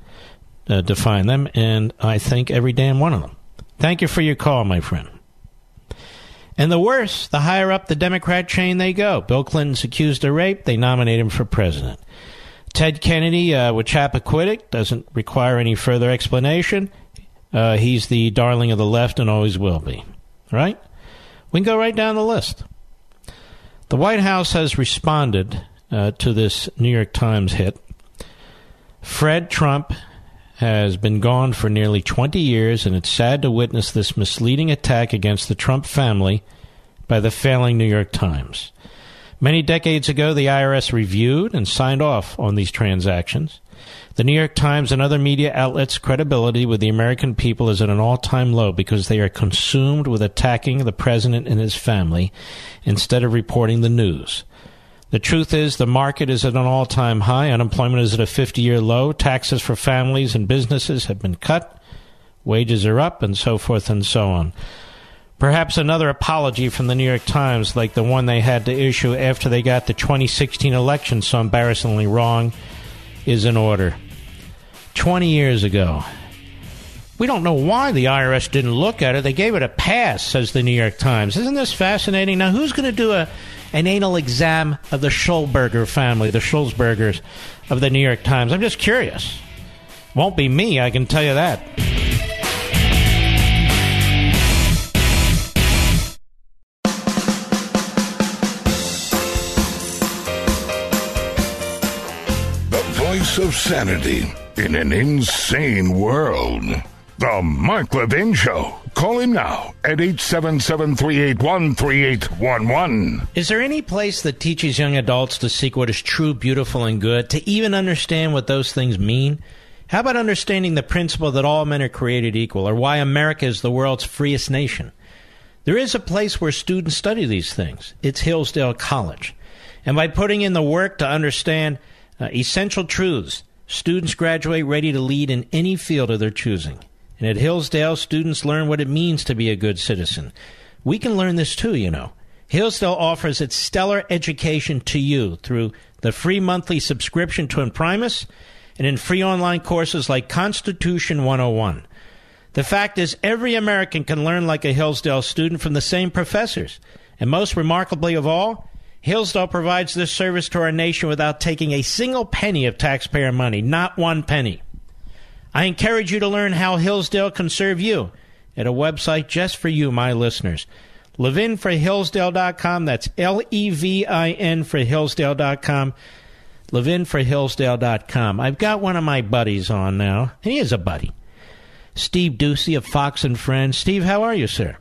define them? And I think every damn one of them. Thank you for your call, my friend. And the worse, the higher up the Democrat chain they go. Bill Clinton's accused of rape. They nominate him for president. Ted Kennedy, with Chappaquiddick, doesn't require any further explanation. He's the darling of the left and always will be. right? We can go right down the list. The White House has responded to this New York Times hit. Fred Trump has been gone for nearly 20 years, and it's sad to witness this misleading attack against the Trump family by the failing New York Times. Many decades ago, the IRS reviewed and signed off on these transactions. The New York Times and other media outlets' credibility with the American people is at an all-time low because they are consumed with attacking the president and his family instead of reporting the news. The truth is the market is at an all-time high, unemployment is at a 50-year low, taxes for families and businesses have been cut, wages are up, and so forth and so on. Perhaps another apology from the New York Times, like the one they had to issue after they got the 2016 election so embarrassingly wrong, is in order. 20 years ago. We don't know why the IRS didn't look at it. They gave it a pass, says the New York Times. Isn't this fascinating? Now, who's going to do an anal exam of the Schulberger family, the Schulzbergers of the New York Times? I'm just curious. Won't be me, I can tell you that. Of sanity in an insane world. The Mark Levin Show. Call him now at 877-381-3811. Is there any place that teaches young adults to seek what is true, beautiful, and good, to even understand what those things mean? How about understanding the principle that all men are created equal, or why America is the world's freest nation? There is a place where students study these things. It's Hillsdale College. And by putting in the work to understand essential truths, students graduate ready to lead in any field of their choosing. And at Hillsdale, students learn what it means to be a good citizen. We can learn this too, you know. Hillsdale offers its stellar education to you through the free monthly subscription to Imprimis and in free online courses like Constitution 101. The fact is, every American can learn like a Hillsdale student from the same professors. And most remarkably of all, Hillsdale provides this service to our nation without taking a single penny of taxpayer money, not one penny. I encourage you to learn how Hillsdale can serve you at a website just for you, my listeners. LevinforHillsdale.com. That's L-E-V-I-N for Hillsdale.com. LevinforHillsdale.com. I've got one of my buddies on now. He is a buddy. Steve Doocy of Fox and Friends. Steve, how are you, sir?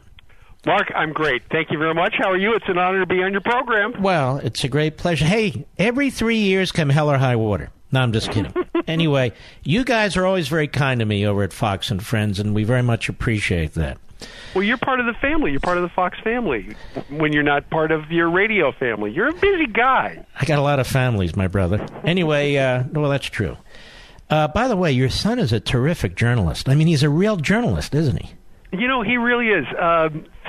Mark, I'm great. Thank you very much. How are you? It's an honor to be on your program. Well, it's a great pleasure. Hey, every 3 years come hell or high water. No, I'm just kidding. Anyway, you guys are always very kind to me over at Fox and Friends, and we very much appreciate that. Well, you're part of the family. You're part of the Fox family when you're not part of your radio family. You're a busy guy. I got a lot of families, my brother. Anyway, well, that's true. By the way, your son is a terrific journalist. I mean, he's a real journalist, isn't he? You know, he really is.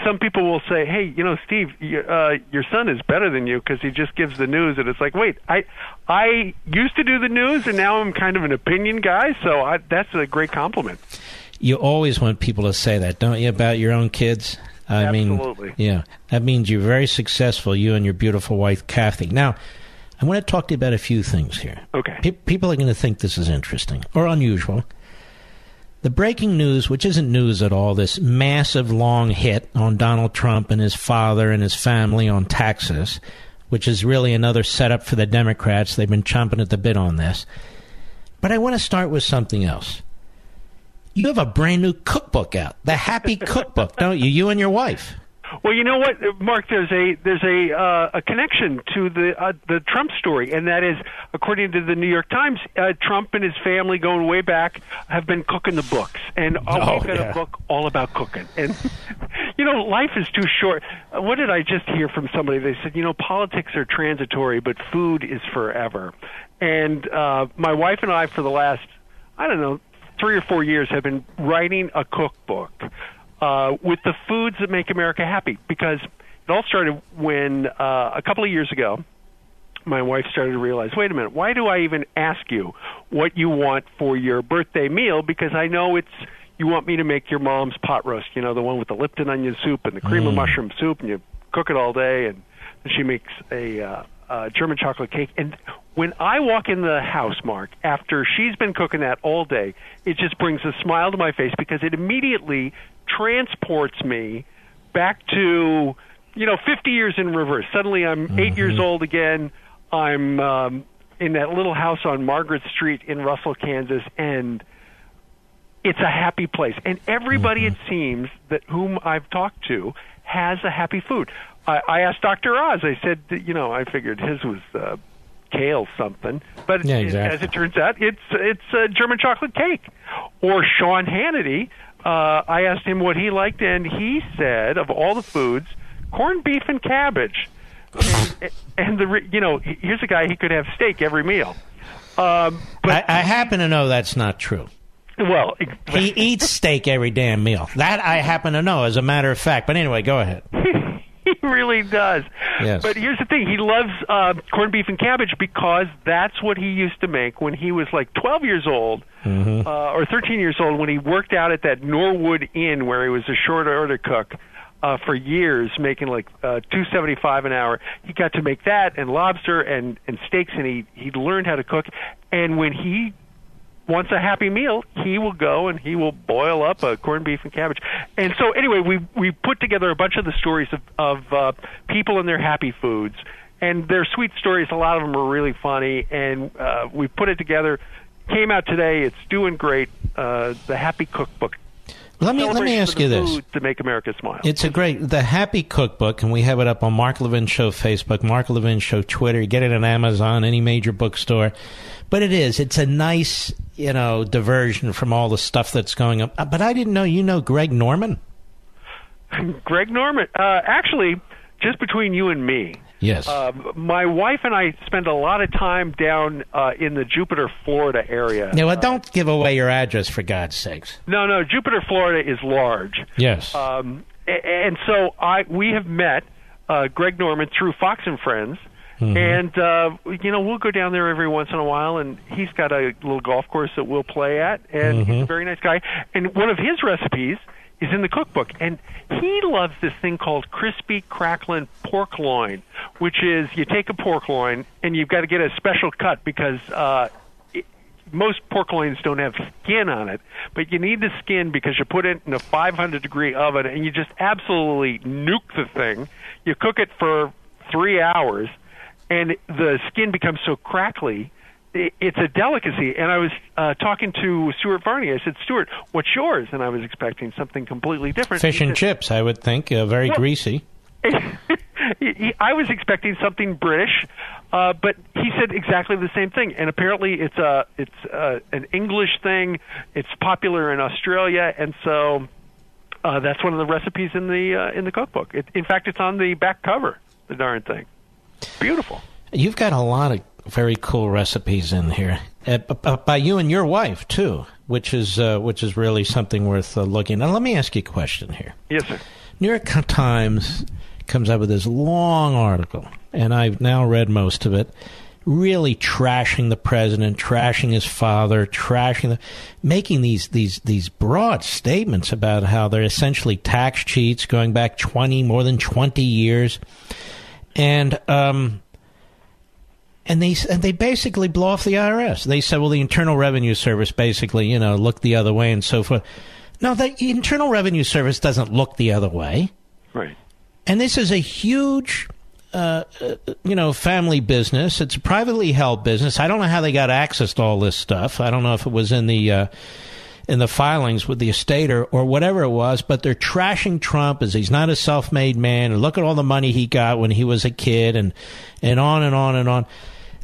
Some people will say, hey, you know, Steve, your son is better than you because he just gives the news. And it's like, wait, I used to do the news, and now I'm kind of an opinion guy. So that's a great compliment. You always want people to say that, don't you, about your own kids? Absolutely. Yeah, that means you're very successful, you and your beautiful wife, Kathy. Now, I want to talk to you about a few things here. Okay. People are going to think this is interesting or unusual. The breaking news, which isn't news at all, this massive long hit on Donald Trump and his father and his family on taxes, which is really another setup for the Democrats. They've been chomping at the bit on this. But I want to start with something else. You have a brand new cookbook out, The Happy Cookbook, don't you? You and your wife. Well, you know what, Mark? There's a connection to the Trump story, and that is, according to the New York Times, Trump and his family, going way back, have been cooking the books, and we've got a book all about cooking. And you know, life is too short. What did I just hear from somebody? They said, you know, politics are transitory, but food is forever. And my wife and I, for the last, 3 or 4 years, have been writing a cookbook. With the foods that make America happy, because it all started when a couple of years ago, my wife started to realize, wait a minute, why do I even ask you what you want for your birthday meal? Because I know you want me to make your mom's pot roast, you know, the one with the Lipton onion soup and the cream of mushroom soup, and you cook it all day, and she makes a German chocolate cake. And when I walk in the house, Mark, after she's been cooking that all day, it just brings a smile to my face because it immediately transports me back to, 50 years in reverse. Suddenly I'm 8 years old again. I'm in that little house on Margaret Street in Russell, Kansas, and it's a happy place. And everybody, it seems, that whom I've talked to has a happy food. I asked Dr. Oz. I said, I figured his was kale something. But yeah, exactly. As it turns out, it's German chocolate cake. Or Sean Hannity, I asked him what he liked, and he said, of all the foods, corned beef and cabbage. And here's a guy, he could have steak every meal. But I happen to know that's not true. Well, he eats steak every damn meal. That I happen to know, as a matter of fact. But anyway, go ahead. He really does. Yes. But here's the thing. He loves corned beef and cabbage because that's what he used to make when he was like 12 years old or 13 years old, when he worked out at that Norwood Inn where he was a short order cook for years, making like $2.75 an hour. He got to make that and lobster and steaks, and he learned how to cook. And when he wants a happy meal, he will go and he will boil up a corned beef and cabbage. And so anyway, we put together a bunch of the stories of people and their happy foods, and their sweet stories. A lot of them are really funny, and we put it together. Came out today. It's doing great. The Happy Cookbook. Let me ask you this: to make America smile. It's a great, the Happy Cookbook, and we have it up on Mark Levin Show Facebook, Mark Levin Show Twitter. You get it on Amazon, any major bookstore. But it's a nice, diversion from all the stuff that's going on. But I didn't know Greg Norman. Greg Norman, actually, just between you and me. Yes. My wife and I spend a lot of time down in the Jupiter, Florida area. Now, don't give away your address, for God's sakes. No, Jupiter, Florida is large. Yes. And so we have met Greg Norman through Fox and Friends, and we'll go down there every once in a while, and he's got a little golf course that we'll play at, and he's a very nice guy. And one of his recipes is in the cookbook, and he loves this thing called crispy crackling pork loin, which is you take a pork loin and you've got to get a special cut because most pork loins don't have skin on it, but you need the skin because you put it in a 500 degree oven and you just absolutely nuke the thing. You cook it for 3 hours and the skin becomes so crackly. It's a delicacy, and I was talking to Stuart Varney. I said, Stuart, what's yours? And I was expecting something completely different. Fish and chips, I would think, very greasy. I was expecting something British, but he said exactly the same thing. And apparently it's an English thing. It's popular in Australia, and so that's one of the recipes in the cookbook. In fact, it's on the back cover, the darn thing. Beautiful. You've got a lot of very cool recipes in here by you and your wife too, which is really something worth looking at. Now, let me ask you a question here. Yes, sir. New York Times comes up with this long article, and I've now read most of it, really trashing the president, trashing his father, making these broad statements about how they're essentially tax cheats going back more than 20 years, And they basically blow off the IRS. They said, well, the Internal Revenue Service basically, looked the other way and so forth. No, the Internal Revenue Service doesn't look the other way. Right. And this is a huge, family business. It's a privately held business. I don't know how they got access to all this stuff. I don't know if it was in the filings with the estate or whatever it was, but they're trashing Trump as he's not a self-made man, and look at all the money he got when he was a kid, and on and on and on.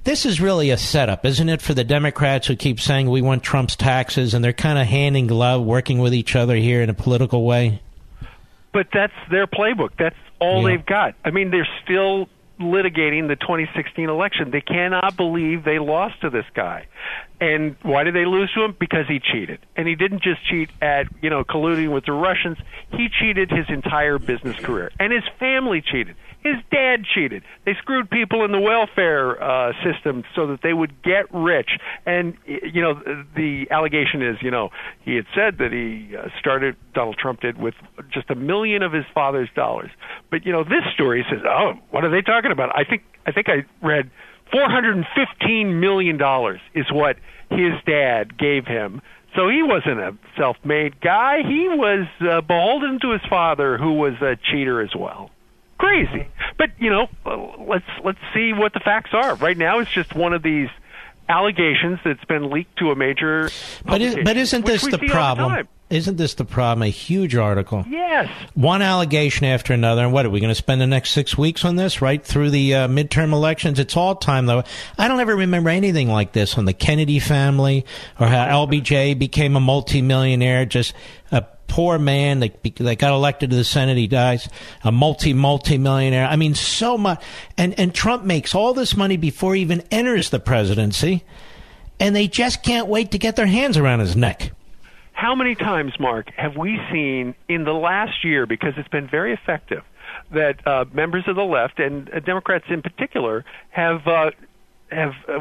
This is really a setup, isn't it, for the Democrats who keep saying we want Trump's taxes, and they're kind of hand in glove, working with each other here in a political way? But that's their playbook. That's all they've got. I mean, they're still litigating the 2016 election. They cannot believe they lost to this guy. And why did they lose to him? Because he cheated. And he didn't just cheat at, colluding with the Russians. He cheated his entire business career. And his family cheated. His dad cheated. They screwed people in the welfare system so that they would get rich. And, the allegation is, he had said that he Donald Trump did, with just $1 million of his father's dollars. But, this story says, oh, what are they talking about? I think I read $415 million is what his dad gave him So he wasn't a self-made guy. He was beholden to his father, who was a cheater as well. Crazy. But, you know, let's see what the facts are. Right now it's just one of these allegations that's been leaked to a major publication. But isn't this the problem? Isn't this the problem? A huge article. Yes. One allegation after another. And what, are we going to spend the next 6 weeks on this, right through the midterm elections? It's all time, though. I don't ever remember anything like this on the Kennedy family or how LBJ became a multimillionaire, just a poor man that got elected to the Senate. He dies a multimillionaire. I mean, so much. And Trump makes all this money before he even enters the presidency, and they just can't wait to get their hands around his neck. How many times, Mark, have we seen in the last year, because it's been very effective, that members of the left, and Democrats in particular, have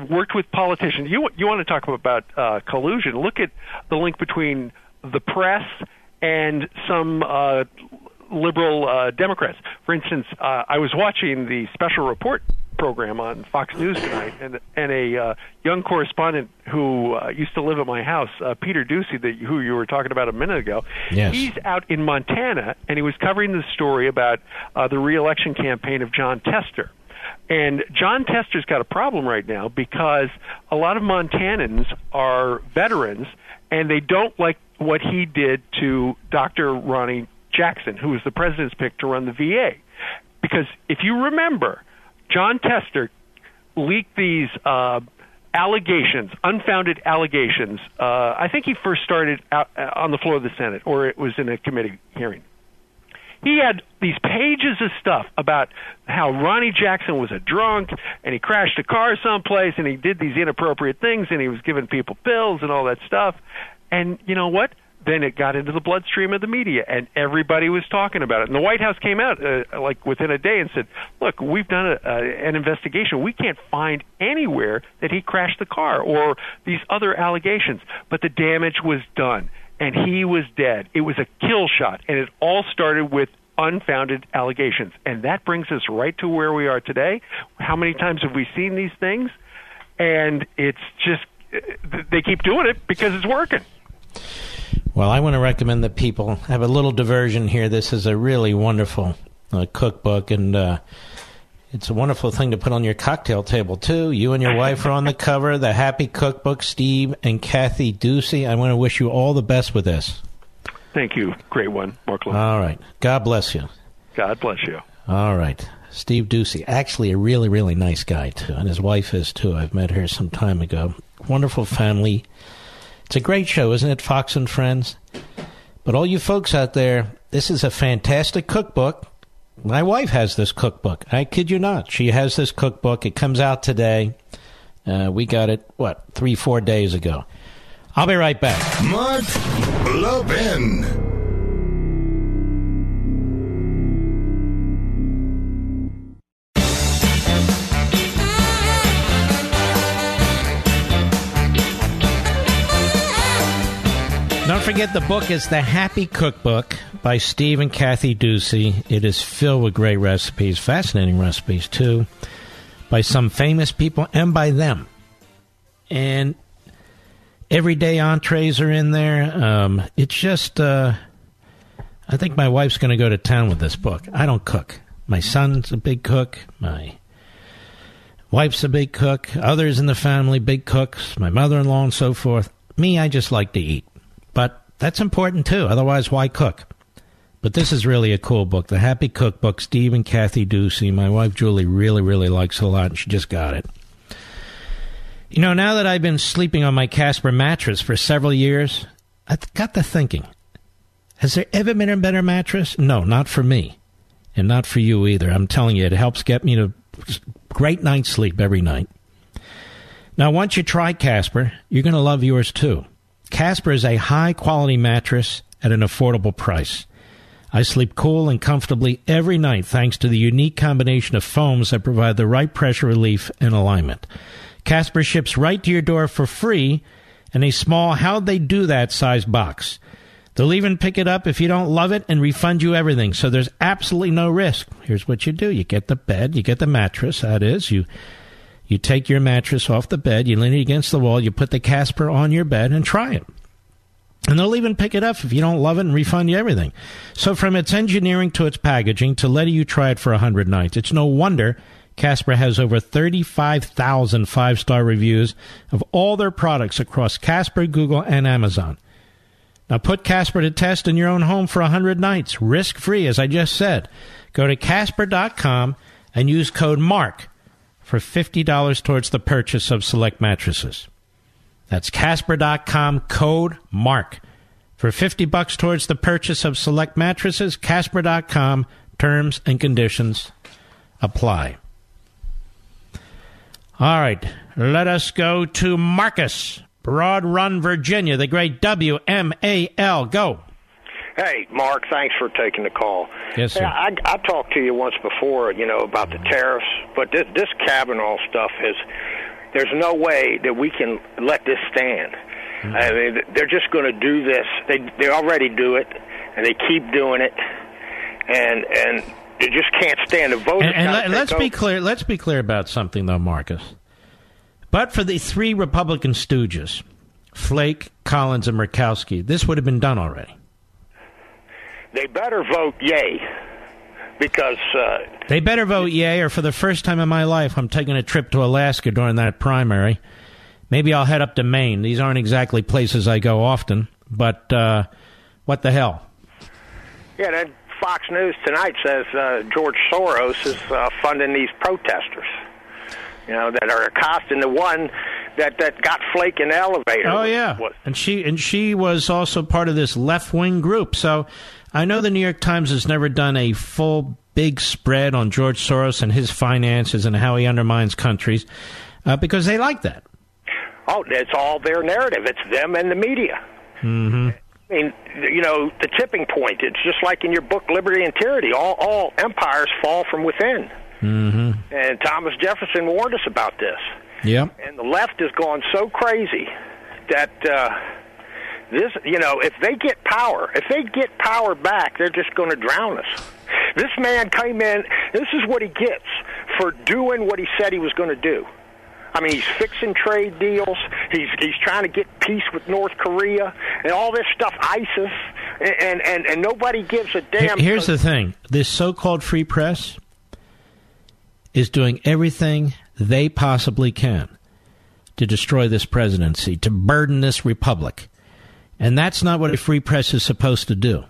worked with politicians. You want to talk about collusion. Look at the link between the press and some liberal Democrats. For instance, I was watching the special report program on Fox News tonight, and a young correspondent who used to live at my house, Peter Doocy, who you were talking about a minute ago. Yes. He's out in Montana, and he was covering the story about the re-election campaign of John Tester. And John Tester's got a problem right now because a lot of Montanans are veterans, and they don't like what he did to Dr. Ronnie Jackson, who was the president's pick to run the VA. Because if you remember, John Tester leaked these allegations, unfounded allegations. I think he first started out on the floor of the Senate, or it was in a committee hearing. He had these pages of stuff about how Ronnie Jackson was a drunk, and he crashed a car someplace, and he did these inappropriate things, and he was giving people pills and all that stuff. And you know what? Then it got into the bloodstream of the media, and everybody was talking about it. And the White House came out like within a day and said, look, we've done an investigation. We can't find anywhere that he crashed the car or these other allegations. But the damage was done, and he was dead. It was a kill shot, and it all started with unfounded allegations. And that brings us right to where we are today. How many times have we seen these things? And it's just they keep doing it because it's working. Well, I want to recommend that people have a little diversion here. This is a really wonderful cookbook, and it's a wonderful thing to put on your cocktail table, too. You and your wife are on the cover, The Happy Cookbook, Steve and Kathy Doocy. I want to wish you all the best with this. Thank you. Great one, Mark Levin. All right. God bless you. God bless you. All right. Steve Doocy, actually a really, really nice guy, too, and his wife is, too. I've met her some time ago. Wonderful family. It's a great show, isn't it, Fox and Friends? But all you folks out there, this is a fantastic cookbook. My wife has this cookbook. I kid you not. She has this cookbook. It comes out today. We got it, 3-4 days ago. I'll be right back. Mark Levin. Don't forget, the book is The Happy Cookbook by Steve and Kathy Doocy. It is filled with great recipes, fascinating recipes, too, by some famous people and by them. And everyday entrees are in there. It's just, I think my wife's going to go to town with this book. I don't cook. My son's a big cook. My wife's a big cook. Others in the family, big cooks. My mother-in-law and so forth. Me, I just like to eat. But that's important, too. Otherwise, why cook? But this is really a cool book, The Happy Cookbook, Steve and Kathy Doocy. My wife, Julie, really, really likes it a lot, and she just got it. You know, now that I've been sleeping on my Casper mattress for several years, I got to thinking, has there ever been a better mattress? No, not for me, and not for you either. I'm telling you, it helps get me to great night's sleep every night. Now, once you try Casper, you're going to love yours, too. Casper is a high-quality mattress at an affordable price. I sleep cool and comfortably every night thanks to the unique combination of foams that provide the right pressure relief and alignment. Casper ships right to your door for free in a small how-they-do-that-size box. They'll even pick it up if you don't love it and refund you everything, so there's absolutely no risk. Here's what you do. You get the bed. You get the mattress. That is, you take your mattress off the bed, you lean it against the wall, you put the Casper on your bed, and try it. And they'll even pick it up if you don't love it and refund you everything. So from its engineering to its packaging to letting you try it for 100 nights, it's no wonder Casper has over 35,000 five-star reviews of all their products across Casper, Google, and Amazon. Now put Casper to test in your own home for 100 nights, risk-free, as I just said. Go to Casper.com and use code MARK for $50 towards the purchase of select mattresses. That's Casper.com, code MARK. For $50 towards the purchase of select mattresses, Casper.com, terms and conditions apply. All right, let us go to Marcus, Broad Run, Virginia, the great WMAL. Go. Hey, Mark, thanks for taking the call. Yes, sir. I talked to you once before, you know, about the tariffs, but this Kavanaugh stuff has... There's no way that we can let this stand. Mm-hmm. I mean, they're just going to do this. They already do it, and they keep doing it, and they just can't stand a vote. And let's be clear. Let's be clear about something, though, Marcus. But for the three Republican stooges, Flake, Collins, and Murkowski, this would have been done already. They better vote yay. Because they better vote yay, or for the first time in my life, I'm taking a trip to Alaska during that primary. Maybe I'll head up to Maine. These aren't exactly places I go often, but what the hell? Yeah, that Fox News tonight says George Soros is funding these protesters, you know, that are accosting the one that got Flake in the elevator. Oh, yeah. And she was also part of this left-wing group, so... I know the New York Times has never done a full big spread on George Soros and his finances and how he undermines countries because they like that. Oh, it's all their narrative. It's them and the media. Mm-hmm. I mean, you know, the tipping point. It's just like in your book, Liberty and Tyranny. All empires fall from within. Mm-hmm. And Thomas Jefferson warned us about this. Yep. And the left has gone so crazy that... This, you know, if they get power back, they're just going to drown us. This man came in, this is what he gets for doing what he said he was going to do. I mean, he's fixing trade deals, he's trying to get peace with North Korea, and all this stuff, ISIS, and nobody gives a damn. Here's the thing, this so-called free press is doing everything they possibly can to destroy this presidency, to burden this republic. And that's not what a free press is supposed to do.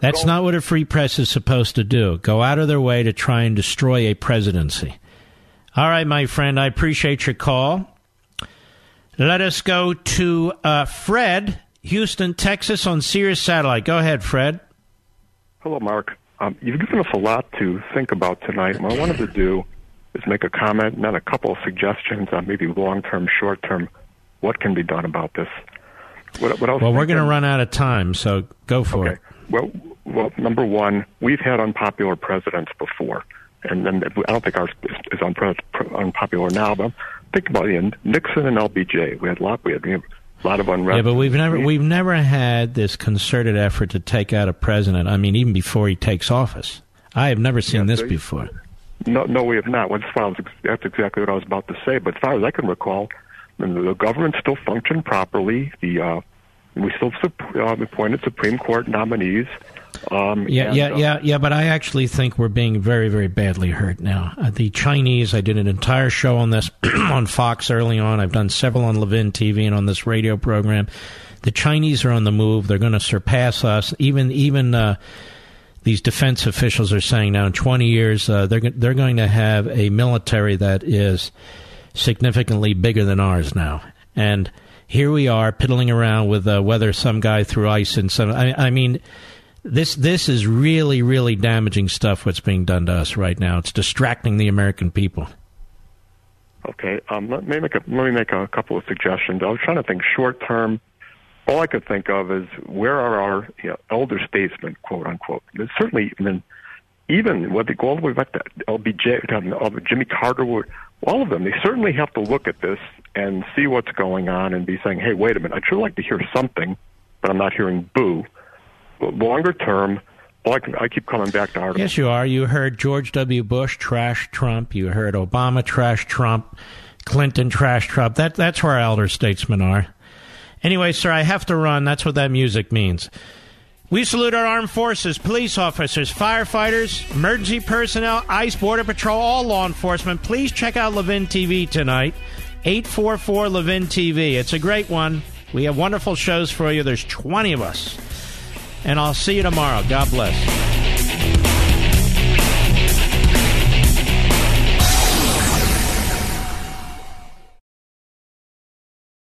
That's not what a free press is supposed to do. Go out of their way to try and destroy a presidency. All right, my friend, I appreciate your call. Let us go to Fred, Houston, Texas, on Sirius Satellite. Go ahead, Fred. Hello, Mark. You've given us a lot to think about tonight. What I wanted to do is make a comment and then a couple of suggestions on maybe long-term, short-term, what can be done about this. Well, we're going to run out of time, so go for it. Well, number one, we've had unpopular presidents before, and then I don't think ours is unpopular now. But think about it: Nixon and LBJ. We had a lot of unrest. Yeah, but we've never had this concerted effort to take out a president. I mean, even before he takes office, I have never seen this before. No, we have not. That's exactly what I was about to say. But as far as I can recall. And the government still functioned properly. We still appointed Supreme Court nominees. But I actually think we're being very, very badly hurt now. The Chinese, I did an entire show on this on Fox early on. I've done several on Levin TV and on this radio program. The Chinese are on the move. They're going to surpass us. Even these defense officials are saying now in 20 years they're going to have a military that is significantly bigger than ours now, and here we are piddling around with whether some guy threw ice in some. I mean, this is really, really damaging stuff. What's being done to us right now? It's distracting the American people. Okay, let me make a couple of suggestions. I was trying to think short term. All I could think of is where are our elder statesmen, quote unquote. There's certainly, I mean, even what they go all the way back to LBJ, Jimmy Carter would. All of them, they certainly have to look at this and see what's going on and be saying, hey, wait a minute, I'd sure like to hear something, but I'm not hearing boo. But longer term, I keep coming back to articles. Yes, you are. You heard George W. Bush trash Trump. You heard Obama trash Trump. Clinton trash Trump. That's where our elder statesmen are. Anyway, sir, I have to run. That's what that music means. We salute our armed forces, police officers, firefighters, emergency personnel, ICE, Border Patrol, all law enforcement. Please check out Levin TV tonight, 844-LEVIN-TV. It's a great one. We have wonderful shows for you. There's 20 of us. And I'll see you tomorrow. God bless.